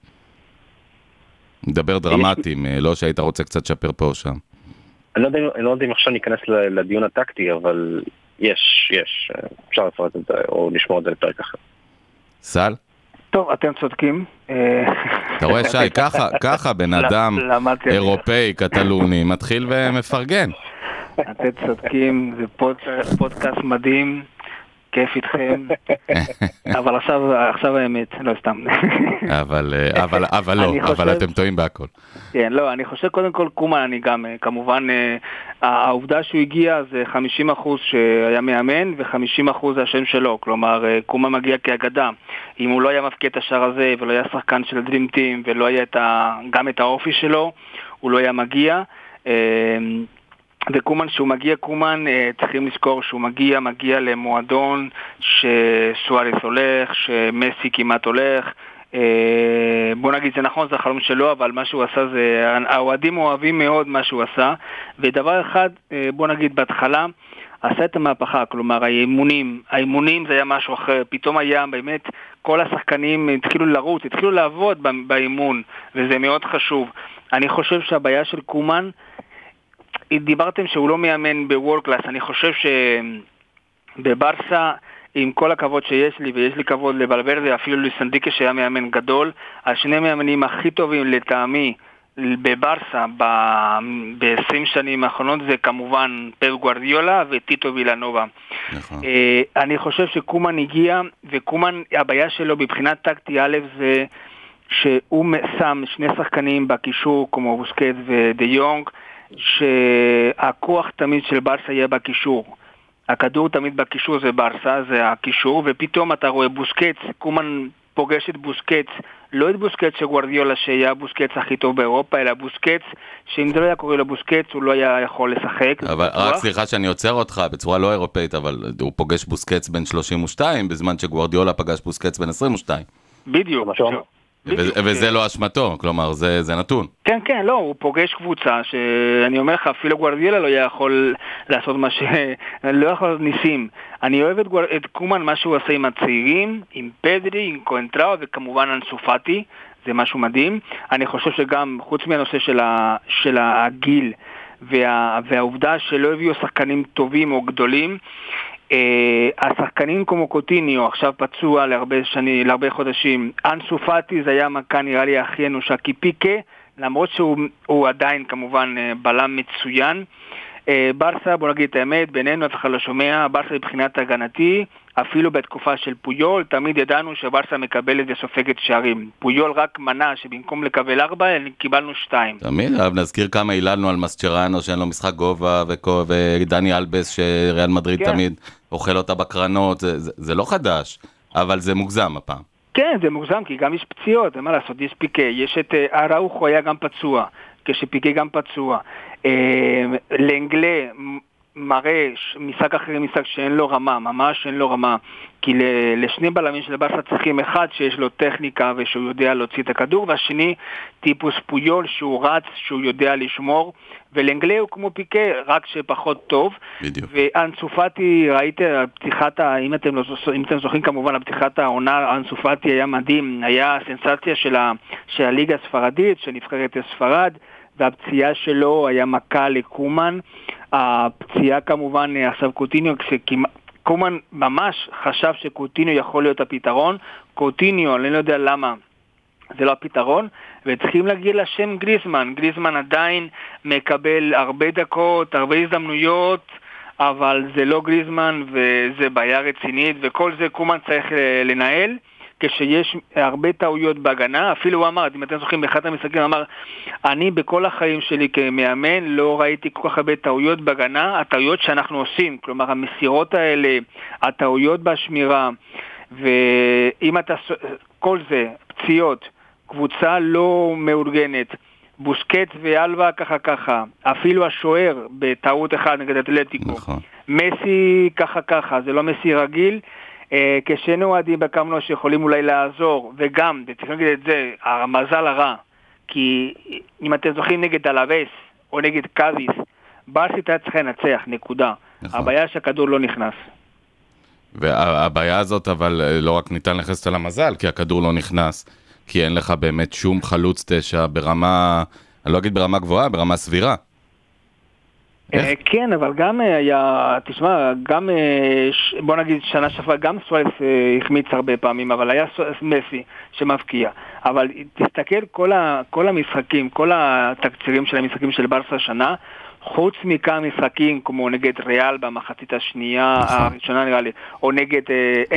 מדבר דרמטיים, לא שהיית רוצה קצת לשפר פה או שם. אני לא יודע אם עכשיו ניכנס לדיון הטקטי, אבל יש, יש. אפשר לפרט את זה, או לשמוע את זה לפרק אחר. סל? טוב, אתם צודקים. אתה רואה, שי, ככה, ככה בן אדם אירופאי, קטלוני, מתחיל ומפרגן. אתם צודקים, זה פודקאסט מדהים, כיף איתכם, אבל עכשיו האמת, לא סתם. אבל לא, אבל אתם טועים בהכל. כן, לא, אני חושב קודם כל, קומן, אני גם, כמובן, העובדה שהוא הגיע זה חמישים אחוז שהיה מאמן, ו-חמישים אחוז זה השם שלו, כלומר, קומן מגיע כאגדה. אם הוא לא היה מפקיע את השער הזה, ולא היה שחקן של דרימטים, ולא היה גם את האופי שלו, הוא לא היה מגיע. וקומן, שהוא מגיע, קומן, צריכים לזכור שהוא מגיע, מגיע למועדון שסוארס הולך, שמסי כמעט הולך, בוא נגיד, זה נכון, זה חלום שלו, אבל מה שהוא עשה זה, האוהדים אוהבים מאוד מה שהוא עשה, ודבר אחד, בוא נגיד בהתחלה, עשה את המהפכה, כלומר, האימונים, האימונים זה היה משהו אחר, פתאום היה באמת, כל השחקנים התחילו לרוץ, התחילו לעבוד באימון, וזה מאוד חשוב. אני חושב שהבעיה של קומן, דיברתם שהוא לא מאמן בוורלד קלאס, אני חושב שבברסה, עם כל הכבוד שיש לי, ויש לי כבוד לבלברדה, אפילו לסנדיקה שהיה מאמן גדול, השני מאמנים הכי טובים לטעמי בברסה ב-עשרים שנים האחרונות, זה כמובן פפ גוארדיולה וטיטו וילנובה. נכון. אני חושב שקומן הגיע, וקומן, הבעיה שלו בבחינת טקטי א' זה שהוא שם שני שחקנים בקישור, כמו בוסקט ודי יונג, שהכוח תמיד של ברסה יהיה בקישור. הכדור תמיד בקישור זה ברסה, זה הקישור, ופתאום אתה רואה בוסקץ, קומן פוגש את בוסקץ, לא את בוסקץ שגוארדיולה שהיה בוסקץ הכי טוב באירופה, אלא בוסקץ, שאם זה לא היה קורא לו בוסקץ, הוא לא היה יכול לשחק. אבל רק סליחה שאני עוצר אותך, בצורה לא אירופאית, אבל הוא פוגש בוסקץ בין שלושים ושתיים, בזמן שגוארדיולה פגש בוסקץ בין עשרים ושתיים. בדיוק. וזה לא אשמתו, כלומר, זה נתון. כן, כן, לא, הוא פוגש קבוצה שאני אומר לך, אפילו גוארדיולה לא יכול לעשות מה ש... לא יכול ניסים. אני אוהב את קומן, מה שהוא עשה עם הצעירים, עם פדרי, עם קואנטראו, וכמובן אנסופטי, זה משהו מדהים. אני חושב שגם, חוץ מהנושא של הגיל, והעובדה שלא הביאו שחקנים טובים או גדולים, השחקנים כמו קוטיניו, עכשיו פצוע להרבה שנים, להרבה חודשים. אנסו פאטי זה היה מכה נראה לי הכי אנושה, כי פיקה, למרות שהוא עדיין כמובן בלם מצוין. ברסה, בוא נגיד את האמת, בינינו אף אחד לא שומע, ברסה מבחינת הגנתי, אפילו בתקופה של פויול, תמיד ידענו שברסה מקבלת וסופגת שערים. פויול רק מנע שבמקום לקבל ארבע, קיבלנו שתיים. תמיד, אבל נזכיר כמה היללנו על מסצ'רנו, שאין לו משחק גובה, ודני אלבס שריאל מדריד תמיד אוכל אותה בקרנות, זה לא חדש, אבל זה מוגזם הפעם. כן, זה מוגזם, כי גם יש פציעות, מה לעשות, יש פיקה, יש את אראוחו היה גם פצוע, כשפיקה גם פצוע. לאנגלה מראה משחק אחרי משחק שאין לו רמה, ממש אין לו רמה, כי לשני בלמים של ברסה צריכים אחד שיש לו טכניקה ושהוא יודע להוציא את הכדור, והשני טיפוס פויול שהוא רץ, שהוא יודע לשמור, ולאנגלה הוא כמו פיקה, רק שפחות טוב. בדיוק. ואנסו פאטי, ראיתי פתיחת, אם אתם, לא, אם אתם זוכרים כמובן, פתיחת העונה, אנסו פאטי היה מדהים, היה הסנסציה של, ה, של הליגה הספרדית, שנבחרת הספרד, והפציעה שלו היה מכה לקומן, הפציעה כמובן עכשיו קוטיניו, כשקומן ממש חשב שקוטיניו יכול להיות הפתרון, קוטיניו, אני לא יודע למה, זה לא הפתרון, וצריכים להגיע לשם גריזמן, גריזמן עדיין מקבל הרבה דקות, הרבה הזדמנויות, אבל זה לא גריזמן וזה בעיה רצינית, וכל זה קומן צריך לנהל, כשיש הרבה טעויות בהגנה, אפילו הוא אמר, אם אתם זוכרים באחד המשחקים, אמר, אני בכל החיים שלי כמאמן לא ראיתי כל כך הרבה טעויות בהגנה, הטעויות שאנחנו עושים, כלומר המסירות האלה, הטעויות בשמירה, ואם אתה, כל זה, פציעות, קבוצה לא מאורגנת, בוסקט ואלווה ככה ככה, אפילו השוער בטעות אחד נגד אתלטיקו, נכון. מסי ככה ככה, זה לא מסי רגיל, כשאין אוהדים בקמנו שיכולים אולי לעזור, וגם, ותכף נגיד את זה, המזל הרע, כי אם אתם זוכרים נגד אלאבס, או נגד קאביס, ברסה הייתה צריכה לנצח, נקודה. הבעיה שהכדור לא נכנס. והבעיה הזאת, אבל לא רק ניתן לחסת על המזל, כי הכדור לא נכנס, כי אין לך באמת שום חלוץ תשע ברמה, אני לא אגיד ברמה גבוהה, ברמה סבירה. כן, אבל גם היה, תשמע, גם, בוא נגיד שנה שפה, גם סוארס החמיץ הרבה פעמים, אבל היה מסי שמפקיע. אבל תסתכל כל המשחקים, כל התקצירים של המשחקים של ברסה השנה, חוץ מכמה משחקים כמו נגד ריאל במחצית השנייה, הראשונה נראה לי, או נגד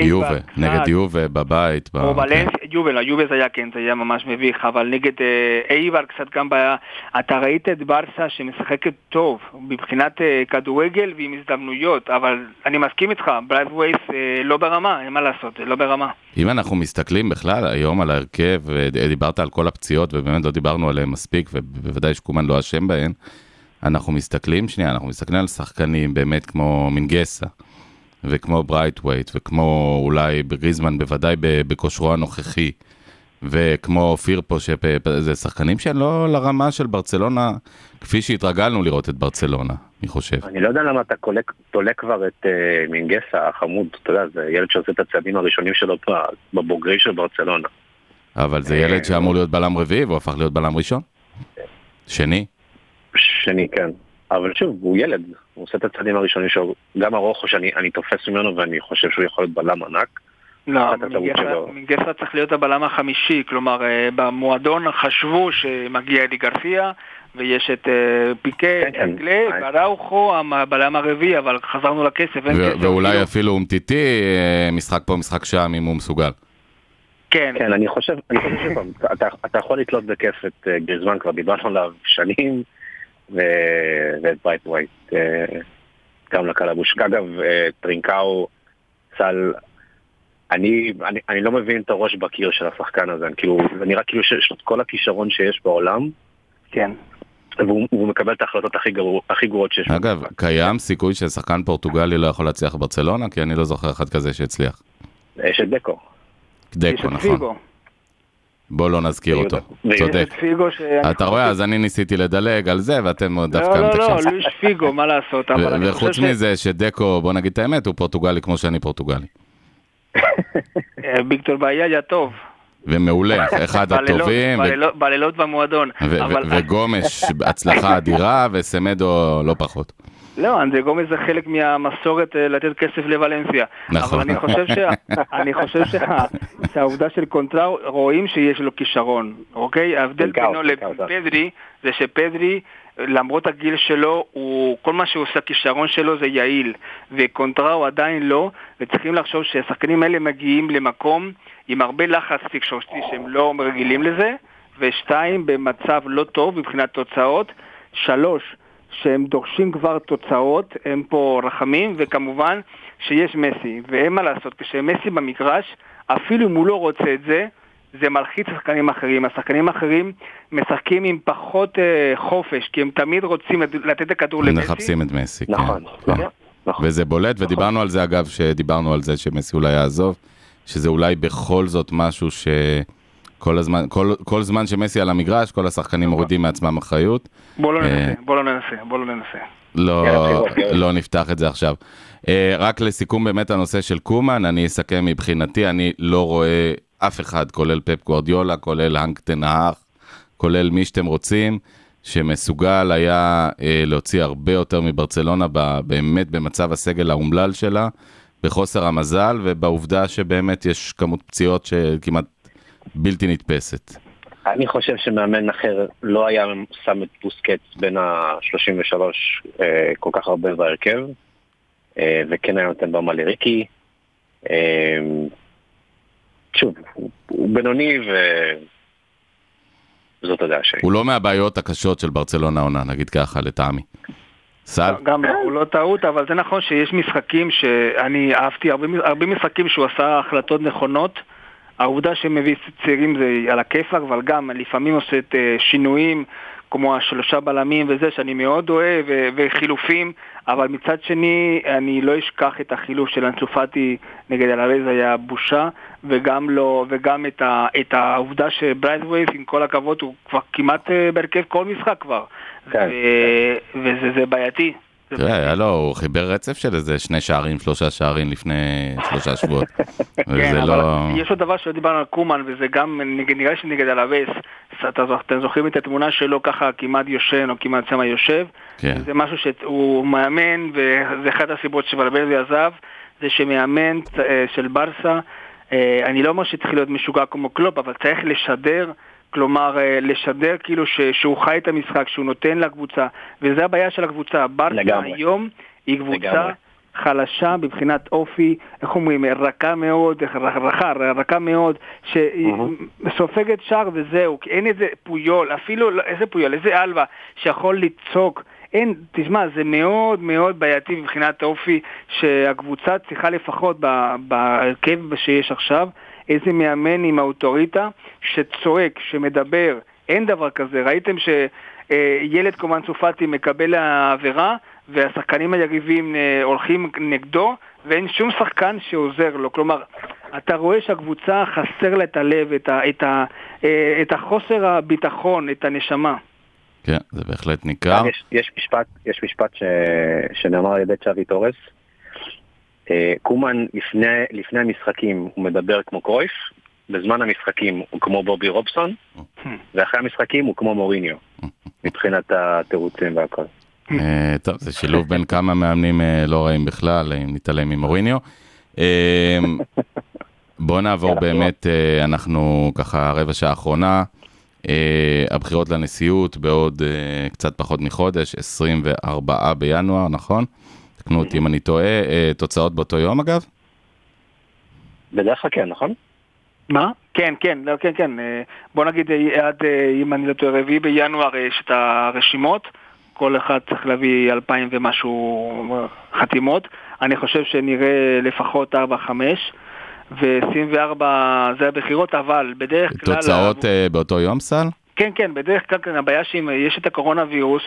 יובה, נגד יובה בבית, או בלנס, יובה, לא, יובה זה היה כן, זה היה ממש מביך, אבל נגד איבר קצת גם בעיה, אתה ראית את ברסה שמשחקת טוב, מבחינת כדורגל ועם הזדמנויות, אבל אני מסכים איתך, בלייב ווייס לא ברמה, אין מה לעשות, לא ברמה. אם אנחנו מסתכלים בכלל היום על ההרכב, דיברת על כל הפציעות, ובאמת לא דיברנו עליהן מספיק, ובוודאי שקומן לא אשם בהן, אנחנו מסתכלים, שנייה, אנחנו מסתכלים על שחקנים באמת כמו מנגסה, וכמו ברייטווייט, וכמו אולי בגריזמן, בוודאי בכושרו הנוכחי, וכמו פירפו, זה שחקנים שלא לרמה של ברצלונה, כפי שהתרגלנו לראות את ברצלונה, אני חושב. אני לא יודע למה אתה תולה כבר את מינגסה, החמוד, אתה יודע, זה ילד שעושה את הצעדים הראשונים שלו בבוגרי של ברצלונה. אבל זה ילד שאמור להיות בלם רביעי, והוא הפך להיות בלם ראשון? שני? שני, כן. אבל שוב, הוא ילד, הוא עושה את הצעדים הראשונים שלו, גם הרוחו שאני תופס ממנו, ואני חושב שהוא יכול להיות בלם ענק. לא, מינגסה צריך להיות הבלם החמישי, כלומר במועדון חשבו שמגיע אלי גרסיה ויש את פיקה, גלי, בראוחו, הבלם הרביעי, אבל חזרנו לכסף. ואולי אפילו אומטיטי, משחק פה, משחק שם, אם הוא מסוגל. כן, אני חושב, אתה יכול לתלות בכיף את גריזמן, כבר דיברנו עליו שנים, ואת ברייט ווייט, גם לקלבוש. אגב, טרינקאו, צל... אני, אני, אני לא מבין את הראש בקיר של השחקן הזה, אני כאילו, זה נראה כאילו שיש את כל הכישרון שיש בעולם, כן. והוא, והוא מקבל את ההחלטות הכי, גרוע, הכי גרועות שיש. אגב, בו. קיים סיכוי ששחקן פורטוגלי לא יכול להצליח ברצלונה, כי אני לא זוכר אחד כזה שהצליח. יש את דקו. דקו, נכון. פיגו. בוא לא נזכיר אותו, צודק. אתה רואה, אז אני ניסיתי לדלג על זה, ואתם דווקא... לא, לא, לא, לואיס פיגו, מה לעשות? וחוץ מזה שדקו, בוא נגיד את האמת, הוא פורטוגלי כמו שאני פורטוגלי. ביקטור בעיה היה טוב ומעולה, אחד הטובים בלילות במועדון וגומש, הצלחה אדירה וסמדו לא פחות. לא, אנדרי גומש זה חלק מהמסורת לתת כסף לוולנסיה, אבל אני חושב שהעובדה של קונטרה רואים שיש לו כישרון, אוקיי? ההבדל בינו לפדרי זה שפדרי למרות הגיל שלו, הוא, כל מה שהוא עושה, הכישרון שלו זה יעיל, וקונטרה הוא עדיין לא, וצריכים לחשוב שהשחקנים האלה מגיעים למקום עם הרבה לחץ תקשורתי שהם לא רגילים לזה, ושתיים, במצב לא טוב מבחינת תוצאות, שלוש, שהם דורשים כבר תוצאות, הם פה רחמים, וכמובן שיש מסי, ואין מה לעשות, כשמסי במגרש, אפילו אם הוא לא רוצה את זה, זה מלחיץ שחקנים אחרים. השחקנים האחרים משחקים עם פחות חופש, כי הם תמיד רוצים לתת הכדור למסי. מחפשים את מסי, כן. וזה בולט, ודיברנו על זה אגב, שדיברנו על זה שמסי אולי יעזוב, שזה אולי בכל זאת משהו שכל הזמן, כל זמן שמסי על המגרש, כל השחקנים מורידים מעצמם אחריות. בוא לא ננסה, בוא לא ננסה, בוא לא ננסה. לא, לא נפתח את זה עכשיו. רק לסיכום באמת הנושא של קומן, אני אסכם מבחינתי, אני לא רואה אף אחד, כולל פפ גוארדיולה, כולל האנק טן האג, כולל מי שאתם רוצים, שמסוגל היה אה, להוציא הרבה יותר מברצלונה, ב, באמת במצב הסגל האומלל שלה, בחוסר המזל, ובעובדה שבאמת יש כמות פציעות שכמעט בלתי נתפסת. אני חושב שמאמן אחר לא היה שם את בוסקטס בין ה-שלושים ושלוש אה, כל כך הרבה בהרכב, אה, וכן היה נותן במה לריקי, אה, שוב, הוא בינוני וזאת הדעה שלי. הוא לא מהבעיות הקשות של ברצלונה עונה, נגיד ככה, לטעמי. סל? גם הוא לא טעות, אבל זה נכון שיש משחקים שאני אהבתי, הרבה משחקים שהוא עשה החלטות נכונות. העובדה שמביא צעירים זה על הכיפה, אבל גם לפעמים עושה את שינויים, כמו השלושה בלמים וזה, שאני מאוד אוהב, וחילופים, אבל מצד שני, אני לא אשכח את החילוף של אנצופטי נגד אלארז, זה היה בושה, וגם, לא, וגם את, ה, את העובדה שברייטווייס, עם כל הכבוד, הוא כבר כמעט בהרכב כל משחק כבר, כן. ו- וזה זה בעייתי. תראה, לא, הוא חיבר רצף של איזה שני שערים, שלושה שערים לפני שלושה שבועות. כן, אבל יש עוד דבר שלא דיברנו על קומן, וזה גם נראה לי שנגד אלאבס, אתם זוכרים את התמונה שלו ככה כמעט יושן או כמעט שם יושב, זה משהו שהוא מאמן, וזה אחת הסיבות שוולברדי עזב, זה שמאמן של ברסה, אני לא אומר שצריך להיות משוגע כמו קלופ, אבל צריך לשדר, כלומר, לשדר כאילו ש... שהוא חי את המשחק, שהוא נותן לקבוצה, וזה הבעיה של הקבוצה. ברצה היום היא קבוצה לגמרי. חלשה בבחינת אופי, איך אומרים, רכה מאוד, רכה, רכה מאוד, שסופגת שער וזהו, כי אין איזה פויול, אפילו איזה פויול, איזה אלווה, שיכול לצוק, אין, תשמע, זה מאוד מאוד בעייתי מבחינת אופי, שהקבוצה צריכה לפחות בהרכב שיש עכשיו, איזה מאמן עם האוטוריטה שצועק, שמדבר, אין דבר כזה. ראיתם שילד קומן סופטי מקבל העבירה, והשחקנים היריבים הולכים נגדו, ואין שום שחקן שעוזר לו. כלומר, אתה רואה שהקבוצה חסר לה את הלב, את, ה, את, ה, את החוסר הביטחון, את הנשמה. כן, זה בהחלט ניכר. יש, יש משפט, יש משפט ש, שנאמר על ידי צ'אבי טורס. קומן לפני, לפני המשחקים הוא מדבר כמו קרויף, בזמן המשחקים הוא כמו בובי רובסון, ואחרי המשחקים הוא כמו מוריניו, מבחינת התירוצים והכל. טוב, זה שילוב בין כמה מאמנים לא רעים בכלל, אם נתעלם ממוריניו. בואו נעבור באמת, אנחנו ככה רבע שעה האחרונה, הבחירות לנשיאות בעוד קצת פחות מחודש, עשרים וארבעה בינואר, נכון? תקנו אותי אם אני טועה, תוצאות באותו יום אגב? בדרך כלל כן, נכון? מה? כן, כן, לא, כן, כן. בוא נגיד עד, אם אני לא טועה, רביעי בינואר יש את הרשימות, כל אחד צריך להביא אלפיים ומשהו חתימות, אני חושב שנראה לפחות ארבע חמש, ו-עשרים וארבע זה הבחירות, אבל בדרך כלל... תוצאות באותו יום סל? כן, כן, בדרך כלל, כן, הבעיה שאם יש את הקורונה וירוס,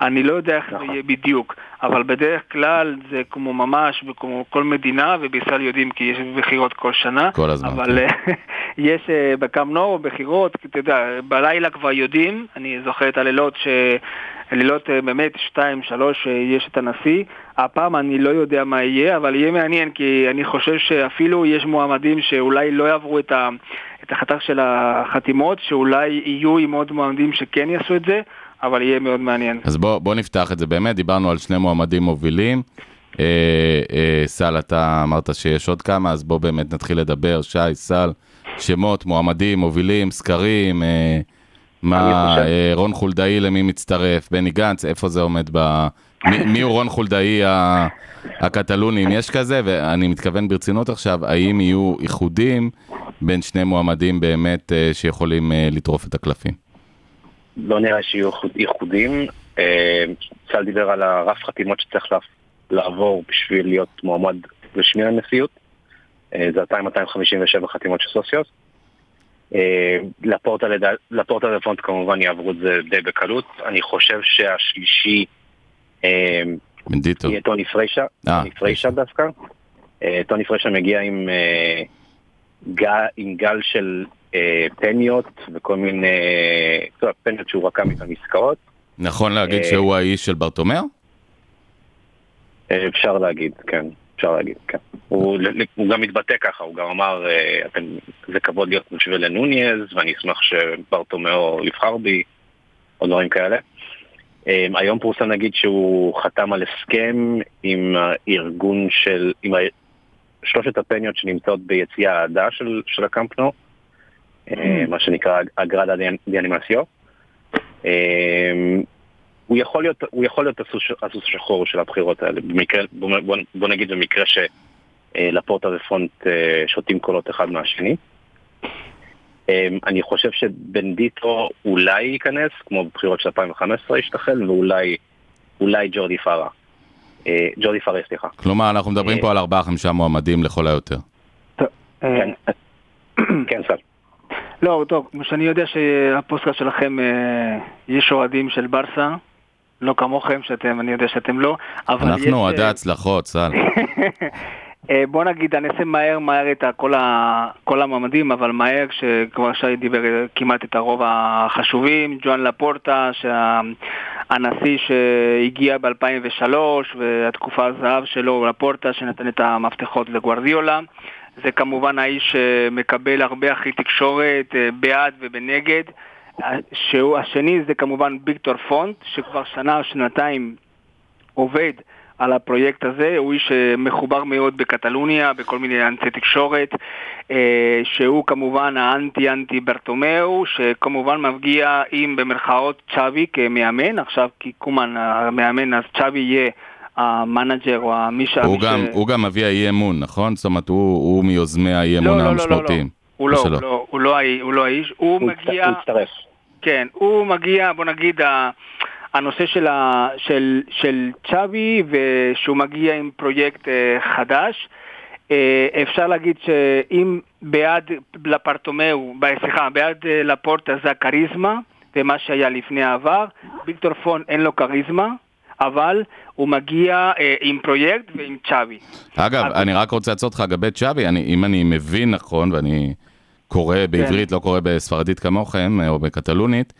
אני לא יודע איך זה יהיה בדיוק, אבל בדרך כלל זה כמו ממש, כמו כל מדינה, ובישראל יודעים כי יש בחירות כל שנה, כל הזמן, אבל כן. יש בקאמפ נואו בחירות, אתה יודע, בלילה כבר יודעים, אני זוכר את הלילות ש... לילות באמת שתיים, שלוש, יש את הנשיא. הפעם אני לא יודע מה יהיה, אבל יהיה מעניין, כי אני חושב שאפילו יש מועמדים שאולי לא יעברו את ה... את החתך של החתימות, שאולי יהיו עם עוד מועמדים שכן יעשו את זה, אבל יהיה מאוד מעניין. אז בוא, בוא נפתח את זה באמת, דיברנו על שני מועמדים מובילים, אה, אה, סל, אתה אמרת שיש עוד כמה, אז בוא באמת נתחיל לדבר, שי, סל, שמות, מועמדים, מובילים, סקרים, אה, מה, אה, רון חולדאי למי מצטרף, בני גנץ, איפה זה עומד ב... מי, מי הוא רון חולדאי הקטלוני, אם יש כזה, ואני מתכוון ברצינות עכשיו, האם יהיו ייחודים בין שני מועמדים באמת שיכולים לטרוף את הקלפים? לא נראה שיהיו ייחודים. צהל דיבר על הרף חתימות שצריך לעבור בשביל להיות מועמד רשמי לנשיאות. זה מאתיים חמישים ושבע חתימות של סוציוס. לפורטה לפונט כמובן יעברו את זה די בקלות. אני חושב שהשלישי יהיה טוני פריישה, טוני פריישה דווקא. טוני פריישה מגיע עם גל של פניות וכל מיני פניות שהוא רקע מהמסקאות. נכון להגיד שהוא האיש של ברטומר? אפשר להגיד, כן. אפשר להגיד, כן. הוא גם מתבטא ככה, הוא גם אמר, זה כבוד להיות משווה לנוניאז, ואני אשמח שברטומר יבחר בי, או דברים כאלה. היום פורסם נגיד שהוא חתם על הסכם עם הארגון של, עם שלושת הפניות שנמצאות ביציאה העדה של, של הקמפנו, מה שנקרא אגרדה די אנימציו. הוא יכול להיות, הוא יכול להיות הסוס שחור של הבחירות האלה, במקרה, בוא, בוא נגיד במקרה שלפורטה ופונט שותים קולות אחד מהשני. אני חושב שבנדיטו אולי ייכנס, כמו בבחירות של אלפיים וחמש עשרה ישתחל, ואולי אולי ג'ורדי פארה. ג'ורדי פארה, סליחה. כלומר, אנחנו מדברים פה על ארבעה חמישה מועמדים לכל היותר. כן, כן, סל. לא, טוב, כמו שאני יודע שהפוסטקאסט שלכם יש אוהדים של ברסה, לא כמוכם שאתם, אני יודע שאתם לא, אנחנו אוהדי הצלחות, סל. בוא נגיד, אני אעשה מהר מהר את כל המעמדים, אבל מהר כשכבר שי דיבר כמעט את הרוב החשובים, ג'ואן לפורטה, שהנשיא שהגיע ב-אלפיים ושלוש, והתקופה הזהב שלו, לפורטה, שנתן את המפתחות לגוארדיולה, זה כמובן האיש שמקבל הרבה הכי תקשורת בעד ובנגד, השני זה כמובן ויקטור פונט, שכבר שנה או שנתיים עובד על הפרויקט הזה, הוא איש מחובר מאוד בקטלוניה, בכל מיני אנטי תקשורת, שהוא כמובן האנטי-אנטי ברטומאו, שכמובן מפגיע עם במרכאות צ'אבי כמאמן, עכשיו כי קומן המאמן, אז צ'אבי יהיה המנג'ר או המישה... הוא, גם, ש... הוא גם מביא האי אמון, נכון? זאת אומרת, הוא, הוא מיוזמי האי אמון לא, המשמעותיים. לא, לא, לא, לא. הוא, לא, הוא, לא, הוא לא האיש, הוא, הוא מגיע... הוא מצטרף. כן, הוא מגיע, בוא נגיד... הנושא של, ה, של, של צ'אבי, ושהוא מגיע עם פרויקט אה, חדש, אה, אפשר להגיד שאם בעד לפרטומאו, סליחה, בעד אה, לפורטה זה הקריזמה, ומה שהיה לפני העבר, ויקטור פון אין לו קריזמה, אבל הוא מגיע אה, עם פרויקט ועם צ'אבי. אגב, אז... אני רק רוצה לעשות לך אגבי צ'אבי, אני, אם אני מבין נכון, ואני קורא בעברית, כן. לא קורא בספרדית כמוכם, או בקטלונית,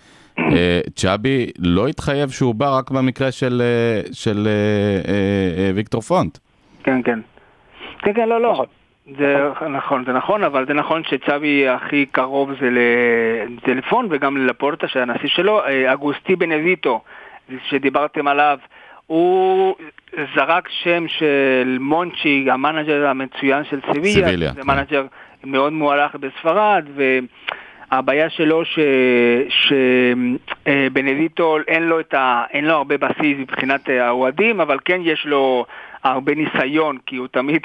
צ'אבי לא התחייב שהוא בא רק במקרה של, של, של אה, אה, ויקטור פונט. כן, כן. כן, כן, לא, לא. זה נכון, זה נכון, אבל זה נכון שצ'אבי הכי קרוב זה לטלפון וגם ללפורטה שהנשיא שלו, אגוסטי בנביטו, שדיברתם עליו, הוא זרק שם של מונצ'י, המנג'ר המצוין של סביליה, זה מנג'ר מאוד מוערך בספרד, והבעיה שלו שבנביטו אין לו הרבה בסיס מבחינת האוהדים, אבל כן יש לו הרבה ניסיון, כי הוא תמיד,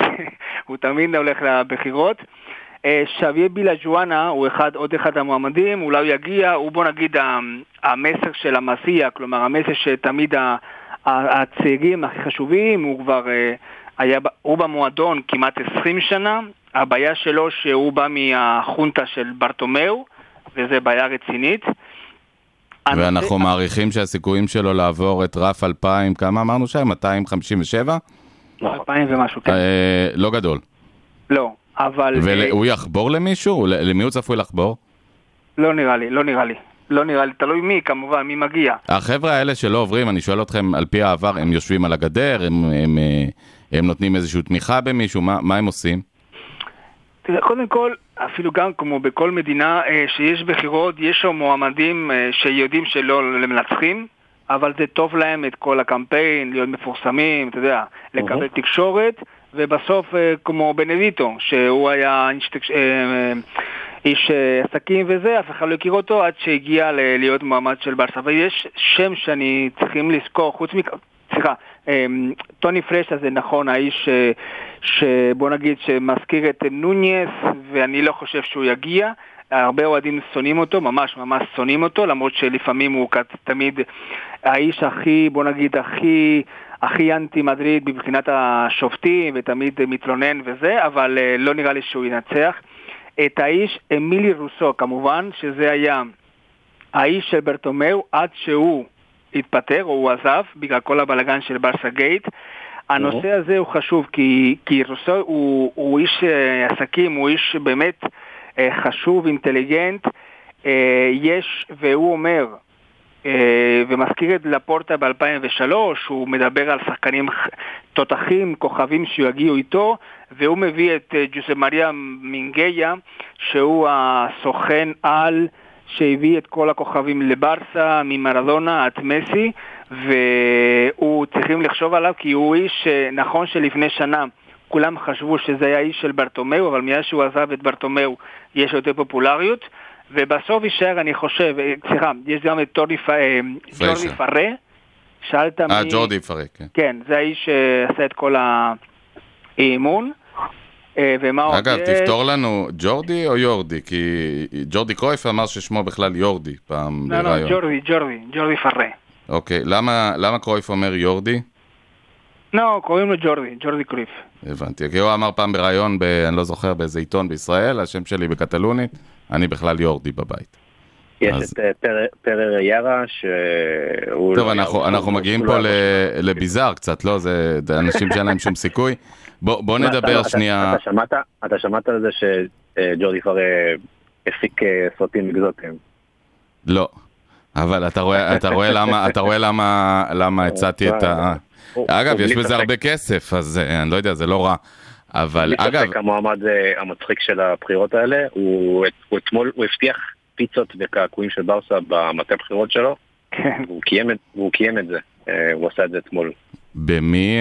הוא תמיד הולך לבחירות. שוויה בילג'ואנה הוא אחד, עוד אחד המועמדים, אולי הוא יגיע, הוא בוא נגיד המסר של המסיע, כלומר המסר שתמיד הצעירים הכי חשובים, הוא כבר היה, הוא במועדון כמעט עשרים שנה, הבעיה שלו שהוא בא מהחונטה של ברטומאו, וזה בעיה רצינית. ואנחנו מעריכים שהסיכויים שלו לעבור את רף אלפיים, כמה אמרנו שם? מאתיים חמישים ושבע? אלפיים ומשהו, כן. לא גדול. לא, אבל... והוא יחבור למישהו? למי הוא צפוי לחבור? לא נראה לי, לא נראה לי. לא נראה לי, תלוי מי, כמובן, מי מגיע. החבר'ה האלה שלא עוברים, אני שואל אתכם, על פי העבר, הם יושבים על הגדר, הם נותנים איזושהי תמיכה במישהו, מה הם עושים? קודם כל, אפילו גם כמו בכל מדינה שיש בחירות, יש שם מועמדים שיודעים שלא למנצחים, אבל זה טוב להם את כל הקמפיין, להיות מפורסמים, אתה יודע, לקבל תקשורת, ובסוף כמו בנביטו, שהוא היה איש עסקים וזה, אף אחד לא הכיר אותו עד שהגיע להיות מועמד של ברסה. ויש שם שאני צריכים לזכור, חוץ מכך, סליחה, טוני פרש הזה נכון, האיש שבוא נגיד שמזכיר את נוניס, ואני לא חושב שהוא יגיע, הרבה אוהדים שונאים אותו, ממש ממש שונאים אותו, למרות שלפעמים הוא תמיד האיש הכי, בוא נגיד, הכי, הכי אנטי מדריד מבחינת השופטים, ותמיד מתלונן וזה, אבל לא נראה לי שהוא ינצח. את האיש אמילי רוסו, כמובן, שזה היה האיש של ברטומאו עד שהוא התפטר או הוא עזב, בגלל כל הבלגן של ברסה גייט. הנושא הזה הוא חשוב, כי, כי רוסו הוא, הוא איש עסקים, הוא איש באמת אה, חשוב, אינטליגנט, אה, יש, והוא אומר, אה, ומזכיר את לפורטה ב-אלפיים ושלוש, הוא מדבר על שחקנים תותחים, כוכבים שיגיעו איתו, והוא מביא את אה, ג'וסה מריה מינגיה, שהוא הסוכן על... שהביא את כל הכוכבים לברסה, ממרדונה, את מסי, והוא צריכים לחשוב עליו, כי הוא איש, נכון שלפני שנה, כולם חשבו שזה היה איש של ברטומאו, אבל מאז שהוא עזב את ברטומאו, יש יותר פופולריות, ובסוף יישאר, אני חושב, סליחה, יש גם את ג'ורדי פארה, שאלת מי... אה, ג'ורדי פארה, כן. כן, זה האיש שעשה את כל האימון, אגב, תפתור לנו ג'ורדי או יורדי, כי ג'ורדי קרויף אמר ששמו בכלל יורדי פעם ברעיון. לא, לא, ג'ורדי, ג'ורדי, ג'ורדי פרה. אוקיי, למה קרויף אומר יורדי? לא, קוראים לו ג'ורדי, ג'ורדי קרויף. הבנתי, כי הוא אמר פעם ברעיון, אני לא זוכר באיזה עיתון בישראל, השם שלי בקטלונית, אני בכלל יורדי בבית. יש את פרר ירה שהוא... טוב, אנחנו מגיעים פה לביזר קצת, לא? זה אנשים שאין להם שום סיכוי. בוא נדבר שנייה... אתה שמעת על זה שג'ורדי פארה הפיק סרטים אקזוטיים? לא, אבל אתה רואה למה הצעתי את ה... אגב, יש בזה הרבה כסף, אז אני לא יודע, זה לא רע. אבל אגב... המועמד המצחיק של הבחירות האלה, הוא אתמול, הוא הבטיח... פיצות וקעקועים של ברסה במטה בחירות שלו, והוא קיים, והוא קיים את זה, הוא עשה את זה אתמול. במי,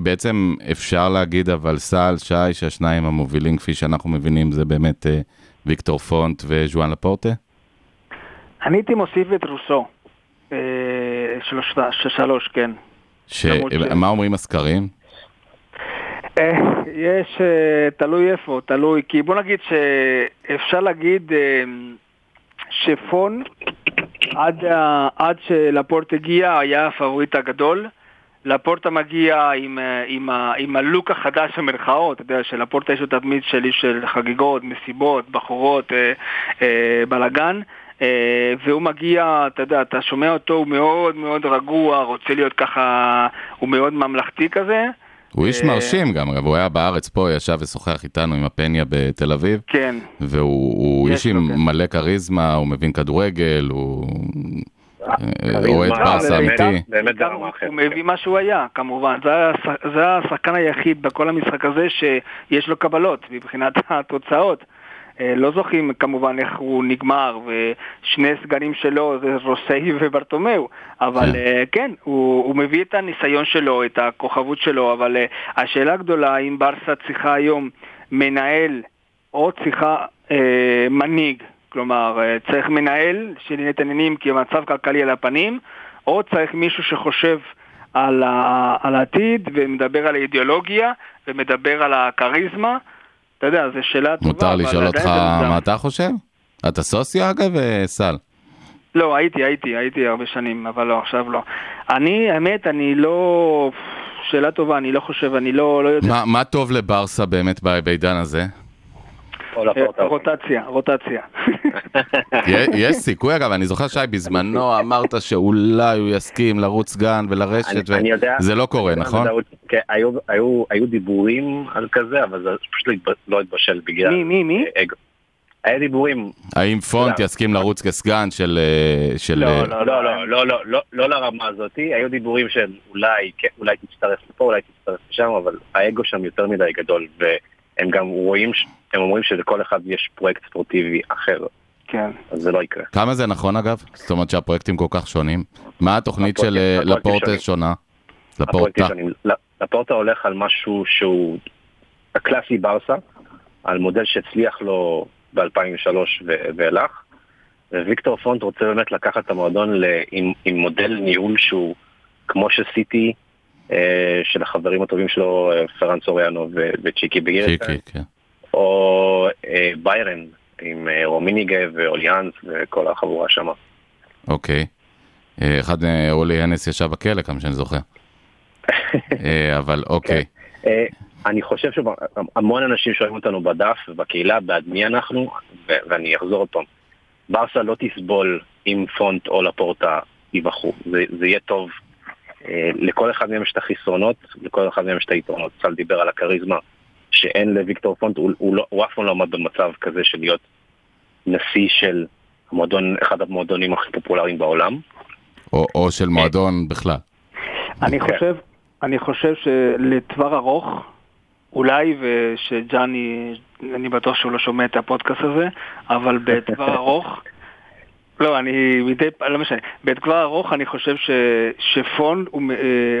בעצם אפשר להגיד, אבל סל, שי, שהשניים המובילים, כפי שאנחנו מבינים, זה באמת ויקטור פונט וז'ואן לפורטה? אני הייתי מוסיף את רוסו, שלוש, כן. מה אומרים הסקרים? יש, תלוי איפה, תלוי, כי בוא נגיד שאפשר להגיד שפון עד, עד שלפורט הגיע היה הפבוריט הגדול, לפורטה מגיע עם, עם, עם הלוק החדש המרכאות, אתה יודע, שלפורטה יש לו תדמית שלי של חגיגות, מסיבות, בחורות, אה, אה, בלגן, אה, והוא מגיע, אתה יודע, אתה שומע אותו, הוא מאוד מאוד רגוע, רוצה להיות ככה, הוא מאוד ממלכתי כזה. הוא איש מרשים גם, הוא היה בארץ פה, ישב ושוחח איתנו עם הפניה בתל אביב. כן. והוא איש עם מלא קריזמה, הוא מבין כדורגל, הוא רואה את פרס האמיתי. הוא מבין מה שהוא היה, כמובן. זה השחקן היחיד בכל המשחק הזה שיש לו קבלות מבחינת התוצאות. לא זוכים כמובן איך הוא נגמר, ושני סגנים שלו זה רוסי וברטומאו, אבל כן, הוא, הוא מביא את הניסיון שלו, את הכוכבות שלו, אבל השאלה הגדולה, אם ברסה צריכה היום מנהל או צריכה אה, מנהיג, כלומר צריך מנהל שנתעניינים כי המצב כלכלי על הפנים, או צריך מישהו שחושב על, ה, על העתיד ומדבר על האידיאולוגיה ומדבר על הכריזמה, אתה יודע, זו שאלה טובה. מותר לשאול אותך מה אתה חושב? אתה סוסיה אגב וסל? לא, הייתי, הייתי, הייתי הרבה שנים, אבל לא, עכשיו לא. אני, האמת, אני לא... שאלה טובה, אני לא חושב, אני לא, לא יודע. מה, מה טוב לברסה באמת בעידן הזה? רוטציה, רוטציה. יש סיכוי, אגב, אני זוכר שי, בזמנו אמרת שאולי הוא יסכים לרוץ גן ולרשת, וזה לא קורה, נכון? היו דיבורים על כזה, אבל זה פשוט לא התבשל בגלל... מי, מי, מי? היה דיבורים... האם פונט יסכים לרוץ כסגן של... לא, לא, לא, לא לרמה הזאת, היו דיבורים של אולי תצטרף לפה, אולי תצטרף לשם, אבל האגו שם יותר מדי גדול, ו... הם גם רואים, הם אומרים שלכל אחד יש פרויקט ספורטיבי אחר. כן. אז זה לא יקרה. כמה זה נכון אגב? זאת אומרת שהפרויקטים כל כך שונים. מה התוכנית של לפורטה שונה? לפורטה. לפורטה הולך על משהו שהוא הקלאסי ברסה, על מודל שהצליח לו ב-אלפיים ושלוש והלך. וויקטור פונט רוצה באמת לקחת את המועדון עם מודל ניהול שהוא כמו שסיטי, של החברים הטובים שלו, פרן סוריאנו וצ'יקי בגירסטיין, או ביירן עם רומיניגה ואוליאנס וכל החבורה שם. אוקיי. אחד, אולי אנס ישב בכלא, כמה שאני זוכר. אבל אוקיי. אני חושב שהמון אנשים שואלים אותנו בדף ובקהילה, בעד מי אנחנו, ואני אחזור עוד פעם. ברסה לא תסבול אם פונט או לפורטה יבחרו. זה יהיה טוב. לכל אחד מהם יש את החיסרונות, לכל אחד מהם יש את היתרונות. צל דיבר על הכריזמה שאין לוויקטור פונט, הוא אף פעם לא עמד במצב כזה של להיות נשיא של אחד המועדונים הכי פופולריים בעולם. או של מועדון בכלל. אני חושב שלטווח ארוך, אולי, ושג'אני, אני בטוח שהוא לא שומע את הפודקאסט הזה, אבל בטווח ארוך... לא, אני מדי פעם, לא משנה, בתקווה ארוך אני חושב ש, שפון הוא,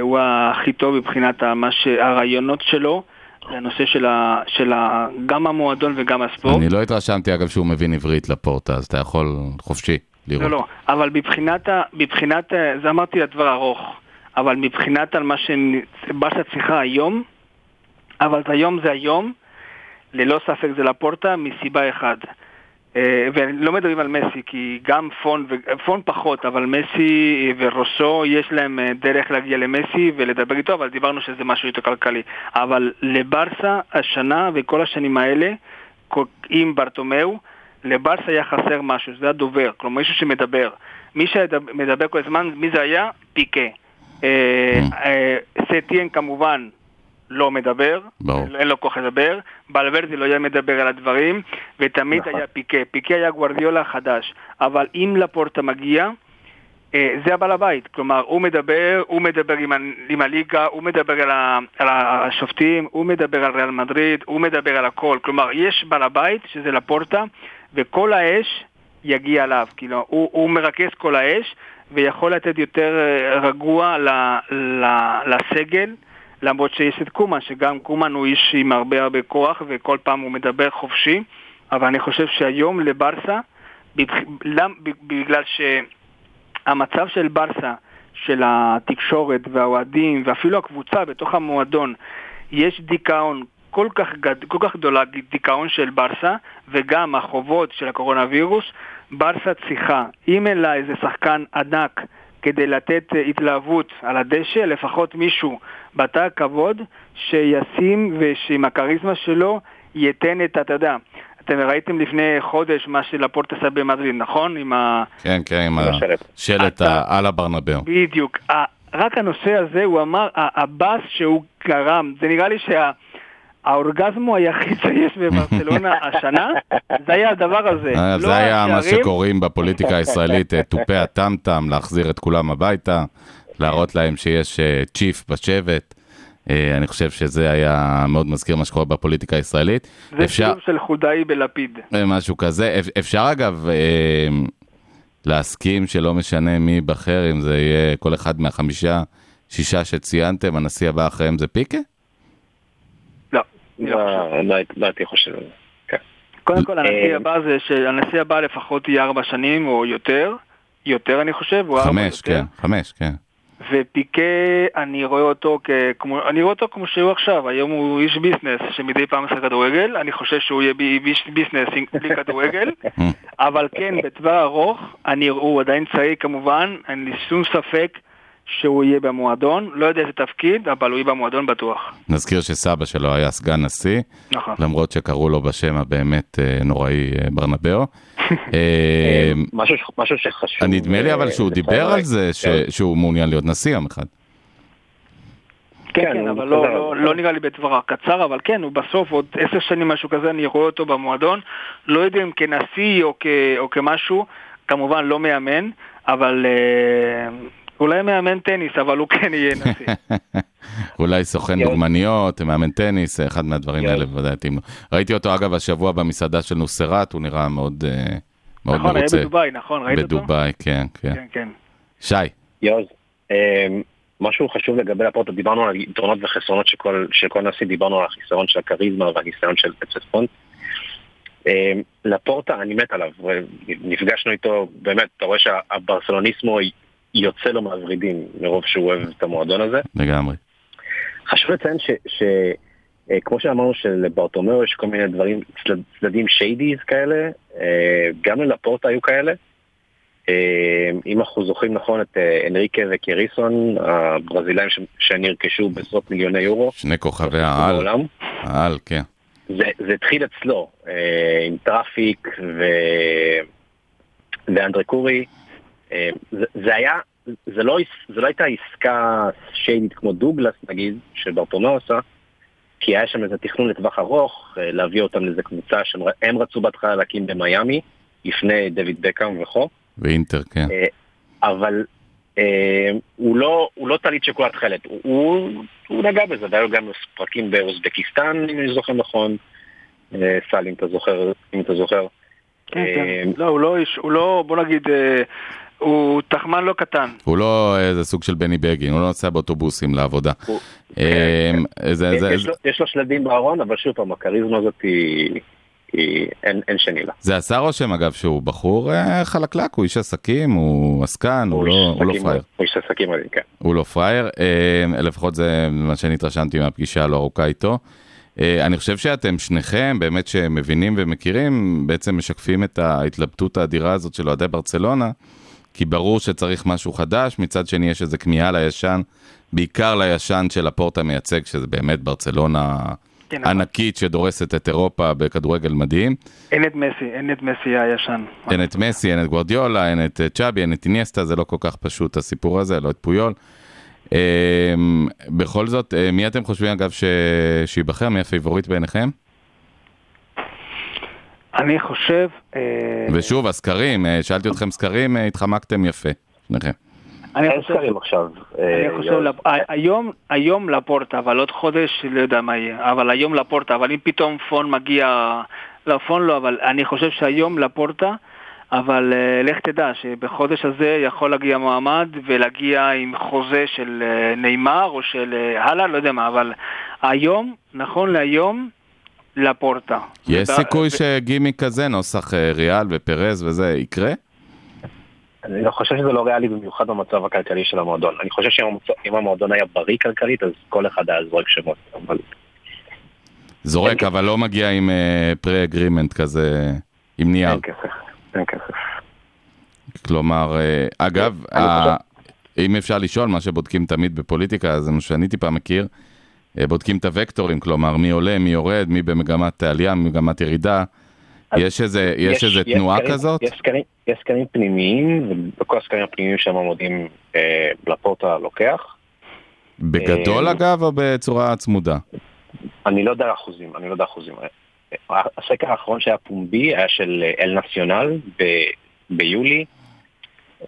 הוא הכי טוב מבחינת המש, הרעיונות שלו, לנושא של, ה, של ה, גם המועדון וגם הספורט. אני לא התרשמתי אגב שהוא מבין עברית לפורט, אז אתה יכול חופשי לראות. לא, לא, אבל מבחינת, מבחינת זה אמרתי לדבר ארוך, אבל מבחינת על מה שבאסה צריכה היום, אבל היום זה היום, ללא ספק זה לפורטה מסיבה אחד. ולא מדברים על מסי, כי גם פון, פון פחות, אבל מסי ורוסו יש להם דרך להגיע למסי ולדבר איתו, אבל דיברנו שזה משהו יותר כלכלי. אבל לברסה השנה וכל השנים האלה, עם ברטומאו, לברסה היה חסר משהו, זה הדובר, כלומר מישהו שמדבר. מי שמדבר כל הזמן, מי זה היה? פיקה. סטיין כמובן. לא מדבר, אין לו כוח לדבר, בלוורדי לא היה מדבר על הדברים, ותמיד היה פיקה, פיקה היה גוארדיולה החדש, אבל אם לפורטה מגיע, זה הבעל הבית, כלומר הוא מדבר, הוא מדבר עם הליגה, הוא מדבר על השופטים, הוא מדבר על ריאל מדריד, הוא מדבר על הכל, כלומר יש בעל הבית שזה לפורטה, וכל האש יגיע עליו, הוא מרכז כל האש, ויכול לתת יותר רגוע לסגל, למרות שיש את קומן, שגם קומן הוא איש עם הרבה הרבה כוח, וכל פעם הוא מדבר חופשי, אבל אני חושב שהיום לברסה, בגלל שהמצב של ברסה, של התקשורת והאוהדים, ואפילו הקבוצה בתוך המועדון, יש דיכאון כל כך, כל כך גדולה, דיכאון של ברסה, וגם החובות של הקורונה וירוס, ברסה צריכה, אם אלא איזה שחקן ענק, כדי לתת התלהבות על הדשא, לפחות מישהו בתא כבוד שישים ושעם הכריזמה שלו ייתן את התדע. אתם ראיתם לפני חודש מה שלפורט עשה במדריד, נכון? עם כן, כן, עם השלט על הברנבאו. בדיוק. רק הנושא הזה, הוא אמר, הבאס שהוא גרם, זה נראה לי שה... האורגזמו היחיד שיש בברצלונה השנה, זה היה הדבר הזה. זה היה מה שקוראים בפוליטיקה הישראלית, תופי הטמטם, להחזיר את כולם הביתה, להראות להם שיש צ'יף בשבט. אני חושב שזה היה מאוד מזכיר מה שקורה בפוליטיקה הישראלית. זה שוב של חודאי בלפיד. משהו כזה. אפשר אגב להסכים שלא משנה מי בחר, אם זה יהיה כל אחד מהחמישה, שישה שציינתם, הנשיא הבא אחריהם זה פיקה? לא הייתי חושב על זה. קודם כל, הנשיא הבא זה שהנשיא הבא לפחות יהיה ארבע שנים או יותר, יותר אני חושב, או ארבע יותר. חמש, כן. ופיקה, אני רואה אותו כמו שהוא עכשיו, היום הוא איש ביסנס שמדי פעם עשה כדורגל, אני חושב שהוא יהיה איש ביסנס בלי כדורגל, אבל כן, בטווח ארוך, הוא עדיין צעיר כמובן, אין לי שום ספק, שהוא יהיה במועדון, לא יודע איזה תפקיד, אבל הוא יהיה במועדון בטוח. נזכיר שסבא שלו היה סגן נשיא, נכון. למרות שקראו לו בשם הבאמת נוראי ברנבאו. משהו שחשוב. נדמה לי אבל שהוא דיבר על זה, שהוא מעוניין להיות נשיא עם אחד. כן, אבל לא נראה לי בדבר קצר, אבל כן, הוא בסוף עוד עשר שנים משהו כזה, אני רואה אותו במועדון, לא יודע אם כנשיא או כמשהו, כמובן לא מאמן, אבל... אולי מאמן טניס, אבל הוא כן יהיה נשיא. אולי סוכן דוגמניות, מאמן טניס, אחד מהדברים האלה, ודאי. ראיתי אותו אגב השבוע במסעדה של נוסרת, הוא נראה מאוד מרוצה. נכון, היה בדוביי, נכון, ראית אותו? בדוביי, כן, כן. שי. יוז, משהו חשוב לגבי הפורטו, דיברנו על יתרונות וחסרונות של כל נשיא, דיברנו על החיסרון של הכריזמה והניסיון של פצפון. לפורטה, אני מת עליו, נפגשנו איתו, באמת, אתה רואה שהברסלוניסמו יוצא לו מעברידים, מרוב שהוא אוהב את המועדון הזה. לגמרי. חשוב לציין ש, ש, כמו שאמרנו שלברטומיאו יש כל מיני דברים, צלד, צלדים שיידיז כאלה, גם ללפורטה היו כאלה. אם אנחנו זוכרים נכון את אנריקה וקריסון, הברזילאים ש, שנרכשו בסוף מיליוני יורו. שני כוכבי העל. העל, כן. זה, זה התחיל אצלו, עם טראפיק ו... ואנדרי קורי. זה, זה היה, זה לא, זה לא הייתה עסקה שיידית כמו דוגלס נגיד, שברטומיאו עשה, כי היה שם איזה תכנון לטווח ארוך, להביא אותם לאיזה קבוצה שהם רצו בהתחלה להקים במיימי, לפני דויד בקאם וכו. ואינטר, כן. אבל הוא לא, הוא לא תליד שכל התחלת, הוא, הוא נגע בזה, והיו גם פרקים באוזבקיסטן, אם אני זוכר נכון, סל, אם אתה זוכר, אם אתה זוכר. לא, הוא לא, הוא לא, בוא נגיד... הוא תחמן לא קטן. הוא לא איזה סוג של בני בגין, הוא לא נוסע באוטובוסים לעבודה. יש לו שלדים בארון, אבל שוב פעם, הכריזמה הזאת היא אין שני לה. זה עשה רושם אגב שהוא בחור חלקלק, הוא איש עסקים, הוא עסקן, הוא לא פרייר. הוא איש עסקים, כן. הוא לא פרייר, לפחות זה מה שנתרשמתי מהפגישה הלא ארוכה איתו. אני חושב שאתם שניכם, באמת שמבינים ומכירים, בעצם משקפים את ההתלבטות האדירה הזאת של אוהדי ברצלונה, כי ברור שצריך משהו חדש, מצד שני יש איזה כמיהה לישן, בעיקר לישן של הפורטה מייצג, שזה באמת ברצלונה כן, ענקית שדורסת את אירופה בכדורגל מדהים. אין את מסי, אין את מסי הישן. אין את מסי, אין את גוארדיולה, אין את צ'אבי, אין את איניאסטה, זה לא כל כך פשוט הסיפור הזה, לא את פויול. בכל זאת, מי אתם חושבים אגב ש... שיבחר, מי הפייבורית בעיניכם? אני חושב... ושוב, הסקרים, שאלתי אתכם סקרים, התחמקתם יפה. אני חושב עכשיו. היום לפורטה, אבל עוד חודש, לא יודע מה יהיה, אבל היום לפורטה, אבל אם פתאום פון מגיע, לא, פון לא, אבל אני חושב שהיום לפורטה, אבל לך תדע שבחודש הזה יכול להגיע מועמד ולהגיע עם חוזה של ניימר או של הלאה, לא יודע מה, אבל היום, נכון להיום, לפורטה. יש סיכוי שגימי כזה, נוסח ריאל ופרס וזה יקרה? אני לא חושב שזה לא ריאלי במיוחד במצב הכלכלי של המועדון. אני חושב שאם המועדון היה בריא כלכלית, אז כל אחד היה זורק שמות. זורק, אבל לא מגיע עם פרי-אגרימנט כזה, עם נייר. אין כסף, אין כסף. כלומר, אגב, אם אפשר לשאול, מה שבודקים תמיד בפוליטיקה, זה מה שאני טיפה מכיר, בודקים את הוקטורים, כלומר, מי עולה, מי יורד, מי במגמת העלייה, מגמת ירידה, יש איזה, יש, יש איזה תנועה יש, כזאת? יש סקרים, יש סקרים פנימיים, ובכל הסקרים הפנימיים שם עומדים אה, לפורטה לוקח. בגדול אה, אגב, או בצורה צמודה? אני לא יודע אחוזים, אני לא יודע אחוזים. הסקר האחרון שהיה פומבי היה של אל נציונל ב, ביולי,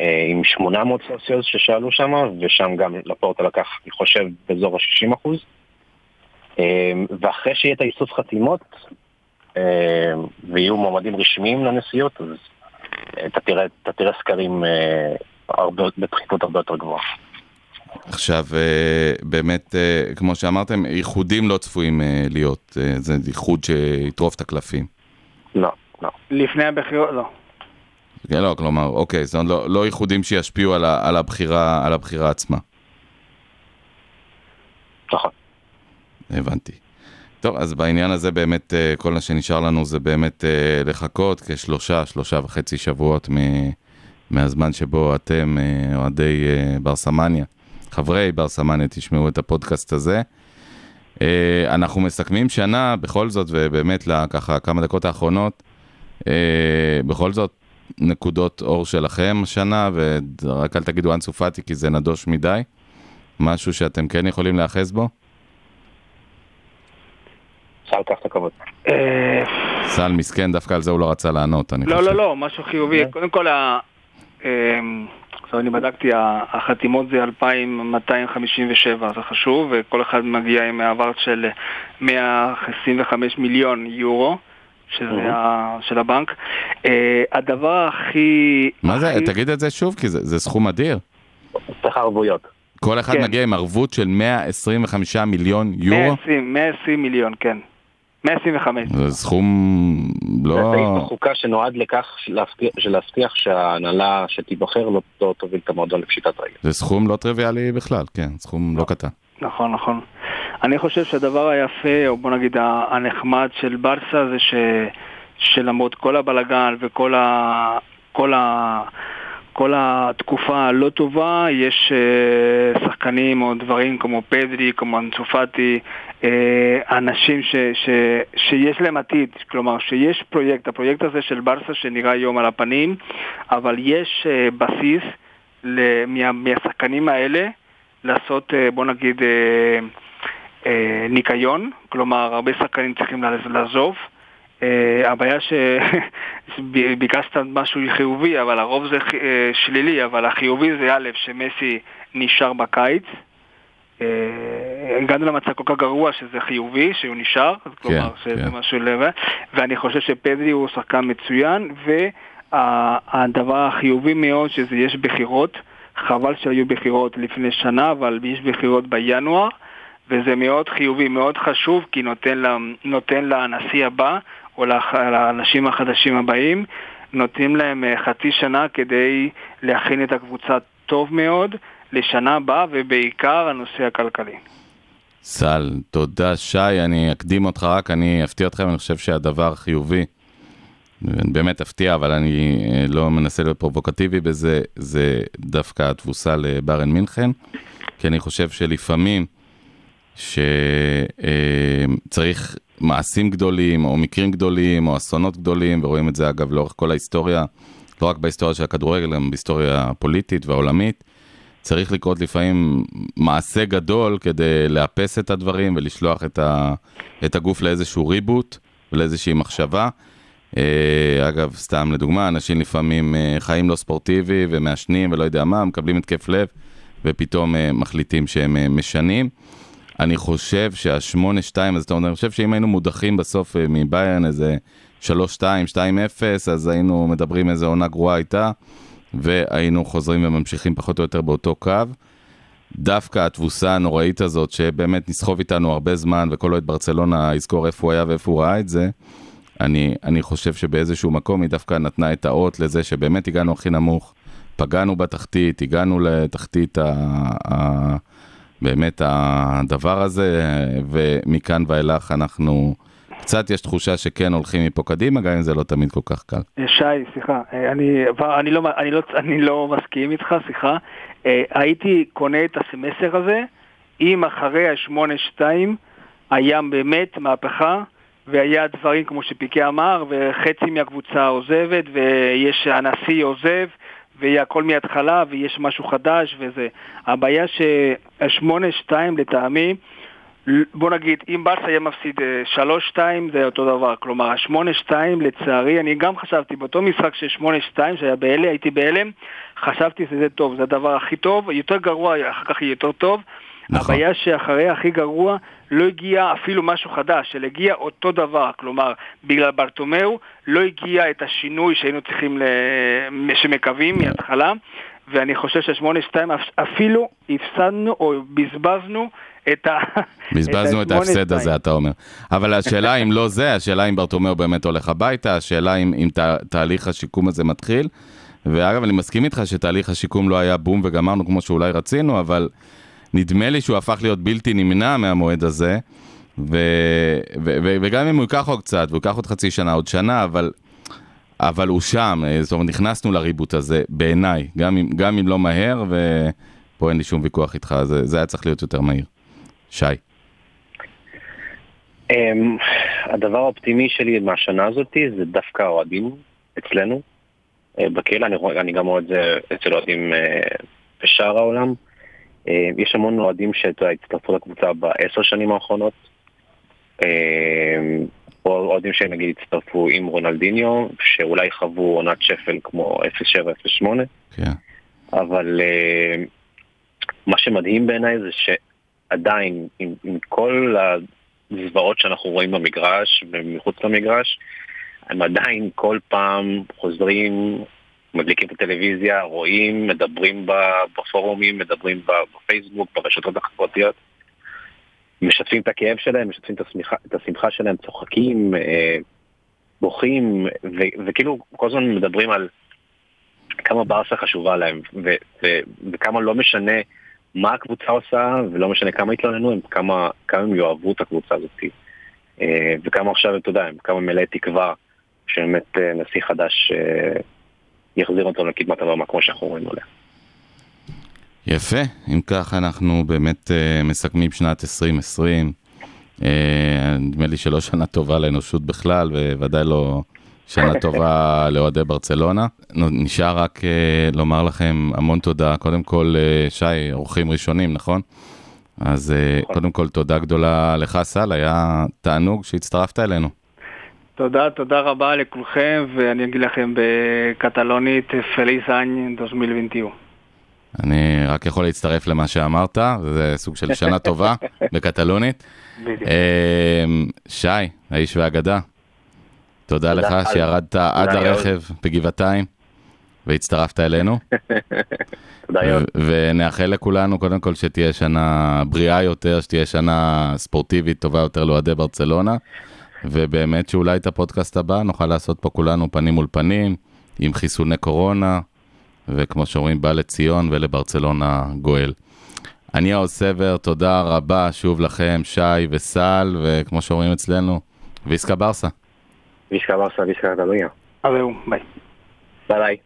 אה, עם שמונה מאות סוציוז ששאלו שם, ושם גם לפורטה לקח, אני חושב, באזור ה-שישים אחוז. אה, ואחרי שיהיה את האיסוף חתימות, ויהיו מועמדים רשמיים לנסיעות, אז אתה תראה סקרים בתחיפות הרבה יותר גבוה. עכשיו, באמת, כמו שאמרתם, ייחודים לא צפויים להיות, זה ייחוד שיתרוף את הקלפים. לא, לא. לפני הבחירות, לא. לא, כלומר, אוקיי, זה לא ייחודים שישפיעו על הבחירה עצמה. נכון. הבנתי. טוב, אז בעניין הזה באמת כל מה שנשאר לנו זה באמת לחכות כשלושה, שלושה וחצי שבועות מהזמן שבו אתם, אוהדי בר סמניה, חברי בר סמניה, תשמעו את הפודקאסט הזה. אנחנו מסכמים שנה בכל זאת, ובאמת לככה כמה דקות האחרונות, בכל זאת נקודות אור שלכם שנה, ורק אל תגידו אנסופתי כי זה נדוש מדי, משהו שאתם כן יכולים להאחז בו? סל קח את הכבוד. סל מסכן, דווקא על זה הוא לא רצה לענות, אני חושב. לא, לא, לא, משהו חיובי. קודם כל, אני בדקתי, החתימות זה אלפיים מאתיים חמישים ושבע, זה חשוב, וכל אחד מגיע עם העבר של מאה עשרים וחמישה מיליון יורו, של הבנק. הדבר הכי... מה זה? תגיד את זה שוב, כי זה סכום אדיר. צריך ערבויות. כל אחד מגיע עם ערבות של מאה עשרים וחמישה מיליון יורו? מאה ועשרים מיליון, כן. מאה עשרים וחמש. זה סכום לא... זה סעיף בחוקה שנועד לכך להבטיח שההנהלה שתיבחר לא תוביל את המועדון לפשיטת רגל. זה סכום לא טריוויאלי בכלל, כן. סכום לא קטן. נכון, נכון. אני חושב שהדבר היפה, או בוא נגיד הנחמד של ברסה, זה שלמרות כל הבלגן וכל ה... כל התקופה לא טובה, יש uh, שחקנים או דברים כמו פדרי, כמו אנסופתי, uh, אנשים ש, ש, שיש להם עתיד, כלומר שיש פרויקט, הפרויקט הזה של ברסה שנראה היום על הפנים, אבל יש uh, בסיס למיה, מהשחקנים האלה לעשות, uh, בוא נגיד, uh, uh, ניקיון, כלומר הרבה שחקנים צריכים לעזוב, הבעיה שביקשת משהו חיובי, אבל הרוב זה שלילי, אבל החיובי זה א', שמסי נשאר בקיץ, הגענו למצב כל כך גרוע שזה חיובי, שהוא נשאר, כלומר שזה משהו לב, ואני חושב שפדרי הוא שחקן מצוין, והדבר החיובי מאוד שזה יש בחירות, חבל שהיו בחירות לפני שנה, אבל יש בחירות בינואר, וזה מאוד חיובי, מאוד חשוב, כי נותן לה, נותן לנשיא הבא, או לאנשים החדשים הבאים, נותנים להם חצי שנה כדי להכין את הקבוצה טוב מאוד, לשנה הבאה, ובעיקר הנושא הכלכלי. סל, תודה שי, אני אקדים אותך רק, אני אפתיע אתכם, אני חושב שהדבר חיובי, אני באמת אפתיע, אבל אני לא מנסה להיות פרובוקטיבי בזה, זה דווקא התבוסה לבארן מינכן, כי אני חושב שלפעמים, שצריך מעשים גדולים, או מקרים גדולים, או אסונות גדולים, ורואים את זה אגב לאורך כל ההיסטוריה, לא רק בהיסטוריה של הכדורגל, גם בהיסטוריה הפוליטית והעולמית, צריך לקרות לפעמים מעשה גדול כדי לאפס את הדברים ולשלוח את, ה, את הגוף לאיזשהו ריבוט, ולאיזושהי מחשבה. אגב, סתם לדוגמה, אנשים לפעמים חיים לא ספורטיבי ומעשנים ולא יודע מה, מקבלים התקף לב, ופתאום מחליטים שהם משנים. אני חושב שהשמונה שתיים, אז אתה אומר, אני חושב שאם היינו מודחים בסוף מביירן איזה שלוש שתיים, שתיים אפס, אז היינו מדברים איזה עונה גרועה הייתה, והיינו חוזרים וממשיכים פחות או יותר באותו קו. דווקא התבוסה הנוראית הזאת, שבאמת נסחוב איתנו הרבה זמן, וכל עוד ברצלונה יזכור איפה הוא היה ואיפה הוא ראה את זה, אני, אני חושב שבאיזשהו מקום היא דווקא נתנה את האות לזה, שבאמת הגענו הכי נמוך, פגענו בתחתית, הגענו לתחתית ה... ה- באמת הדבר הזה, ומכאן ואילך אנחנו קצת יש תחושה שכן הולכים מפה קדימה, גם אם זה לא תמיד כל כך קל. שי, סליחה, אני, אני, לא, אני, לא, אני לא מסכים איתך, סליחה. הייתי קונה את הסמסר הזה, אם אחרי ה-שמונים ושתיים היה באמת מהפכה, והיה דברים כמו שפיקי אמר, וחצי מהקבוצה עוזבת, ויש הנשיא עוזב, ויהיה הכל מהתחלה, ויש משהו חדש, וזה. הבעיה ש-שמונה שתיים לטעמי, בוא נגיד, אם ברסה היה מפסיד שלוש שתיים, זה היה אותו דבר. כלומר, ה-שמונה שתיים לצערי, אני גם חשבתי, באותו משחק ש-שמונה שתיים, שהיה בהלם, הייתי בהלם, חשבתי שזה טוב, זה הדבר הכי טוב, יותר גרוע, אחר כך יהיה יותר טוב, נכון. הבעיה שאחרי הכי גרוע לא הגיע אפילו משהו חדש, אלא הגיע אותו דבר, כלומר, בגלל ברטומאו לא הגיע את השינוי שהיינו צריכים, שמקווים מהתחלה, ואני חושב ש-שמונה שתיים אפילו הפסדנו או בזבזנו את ה... בזבזנו את ההפסד הזה, אתה אומר. אבל השאלה אם לא זה, השאלה אם ברטומאו באמת הולך הביתה, השאלה אם תהליך השיקום הזה מתחיל, ואגב, אני מסכים איתך שתהליך השיקום לא היה בום וגמרנו כמו שאולי רצינו, אבל... נדמה לי שהוא הפך להיות בלתי נמנע מהמועד הזה, ו... ו... ו... וגם אם הוא ייקח עוד קצת, הוא ייקח עוד חצי שנה, עוד שנה, אבל, אבל הוא שם, זאת אומרת, נכנסנו לריבוט הזה, בעיניי, גם אם, גם אם לא מהר, ופה אין לי שום ויכוח איתך, זה, זה היה צריך להיות יותר מהיר. שי. הדבר האופטימי שלי מהשנה הזאת, זה דווקא האוהדים אצלנו, בקהילה, אני, אני גם רואה את זה אצל אוהדים בשאר העולם, יש המון אוהדים שהצטרפו לקבוצה בעשר שנים האחרונות, או אוהדים שנגיד הצטרפו עם רונלדיניו, שאולי חוו עונת שפל כמו אפס שבע אפס שמונה, אבל מה שמדהים בעיניי זה שעדיין עם כל הזוועות שאנחנו רואים במגרש ומחוץ למגרש, הם עדיין כל פעם חוזרים... מדליקים בטלוויזיה, רואים, מדברים בפורומים, מדברים בפייסבוק, ברשתות החברתיות, משתפים את הכאב שלהם, משתפים את השמחה שלהם, צוחקים, בוכים, וכאילו כל הזמן מדברים על כמה ברסה חשובה להם, וכמה לא משנה מה הקבוצה עושה, ולא משנה כמה התלוננו, כמה הם יאהבו את הקבוצה הזאת, וכמה עכשיו, אתה יודע, כמה מלא תקווה, שבאמת נשיא חדש... יחזיר אותו לקדמת הבמה כמו שאנחנו רואים עליה. יפה, אם כך אנחנו באמת uh, מסכמים שנת עשרים עשרים, uh, נדמה לי שלא שנה טובה לאנושות בכלל, וודאי לא שנה טובה לאוהדי ברצלונה. נשאר רק uh, לומר לכם המון תודה, קודם כל uh, שי, אורחים ראשונים, נכון? אז uh, נכון. קודם כל תודה גדולה לך סל, היה תענוג שהצטרפת אלינו. תודה, תודה רבה לכולכם, ואני אגיד לכם בקטלונית, Feliz Año אלפיים עשרים. אני רק יכול להצטרף למה שאמרת, זה סוג של שנה טובה בקטלונית. שי, האיש והאגדה, תודה לך שירדת עד הרכב בגבעתיים, והצטרפת אלינו. תודה יום. ונאחל לכולנו, קודם כל, שתהיה שנה בריאה יותר, שתהיה שנה ספורטיבית טובה יותר לאוהדי ברצלונה. ובאמת שאולי את הפודקאסט הבא נוכל לעשות פה כולנו פנים מול פנים, עם חיסוני קורונה, וכמו שאומרים, בא לציון ולברצלונה גואל. אני האוסבר, תודה רבה שוב לכם, שי וסל, וכמו שאומרים אצלנו, ויסקה ברסה. ויסקה ברסה, ויסקה דלויה. אבאו, ביי. ביי ביי.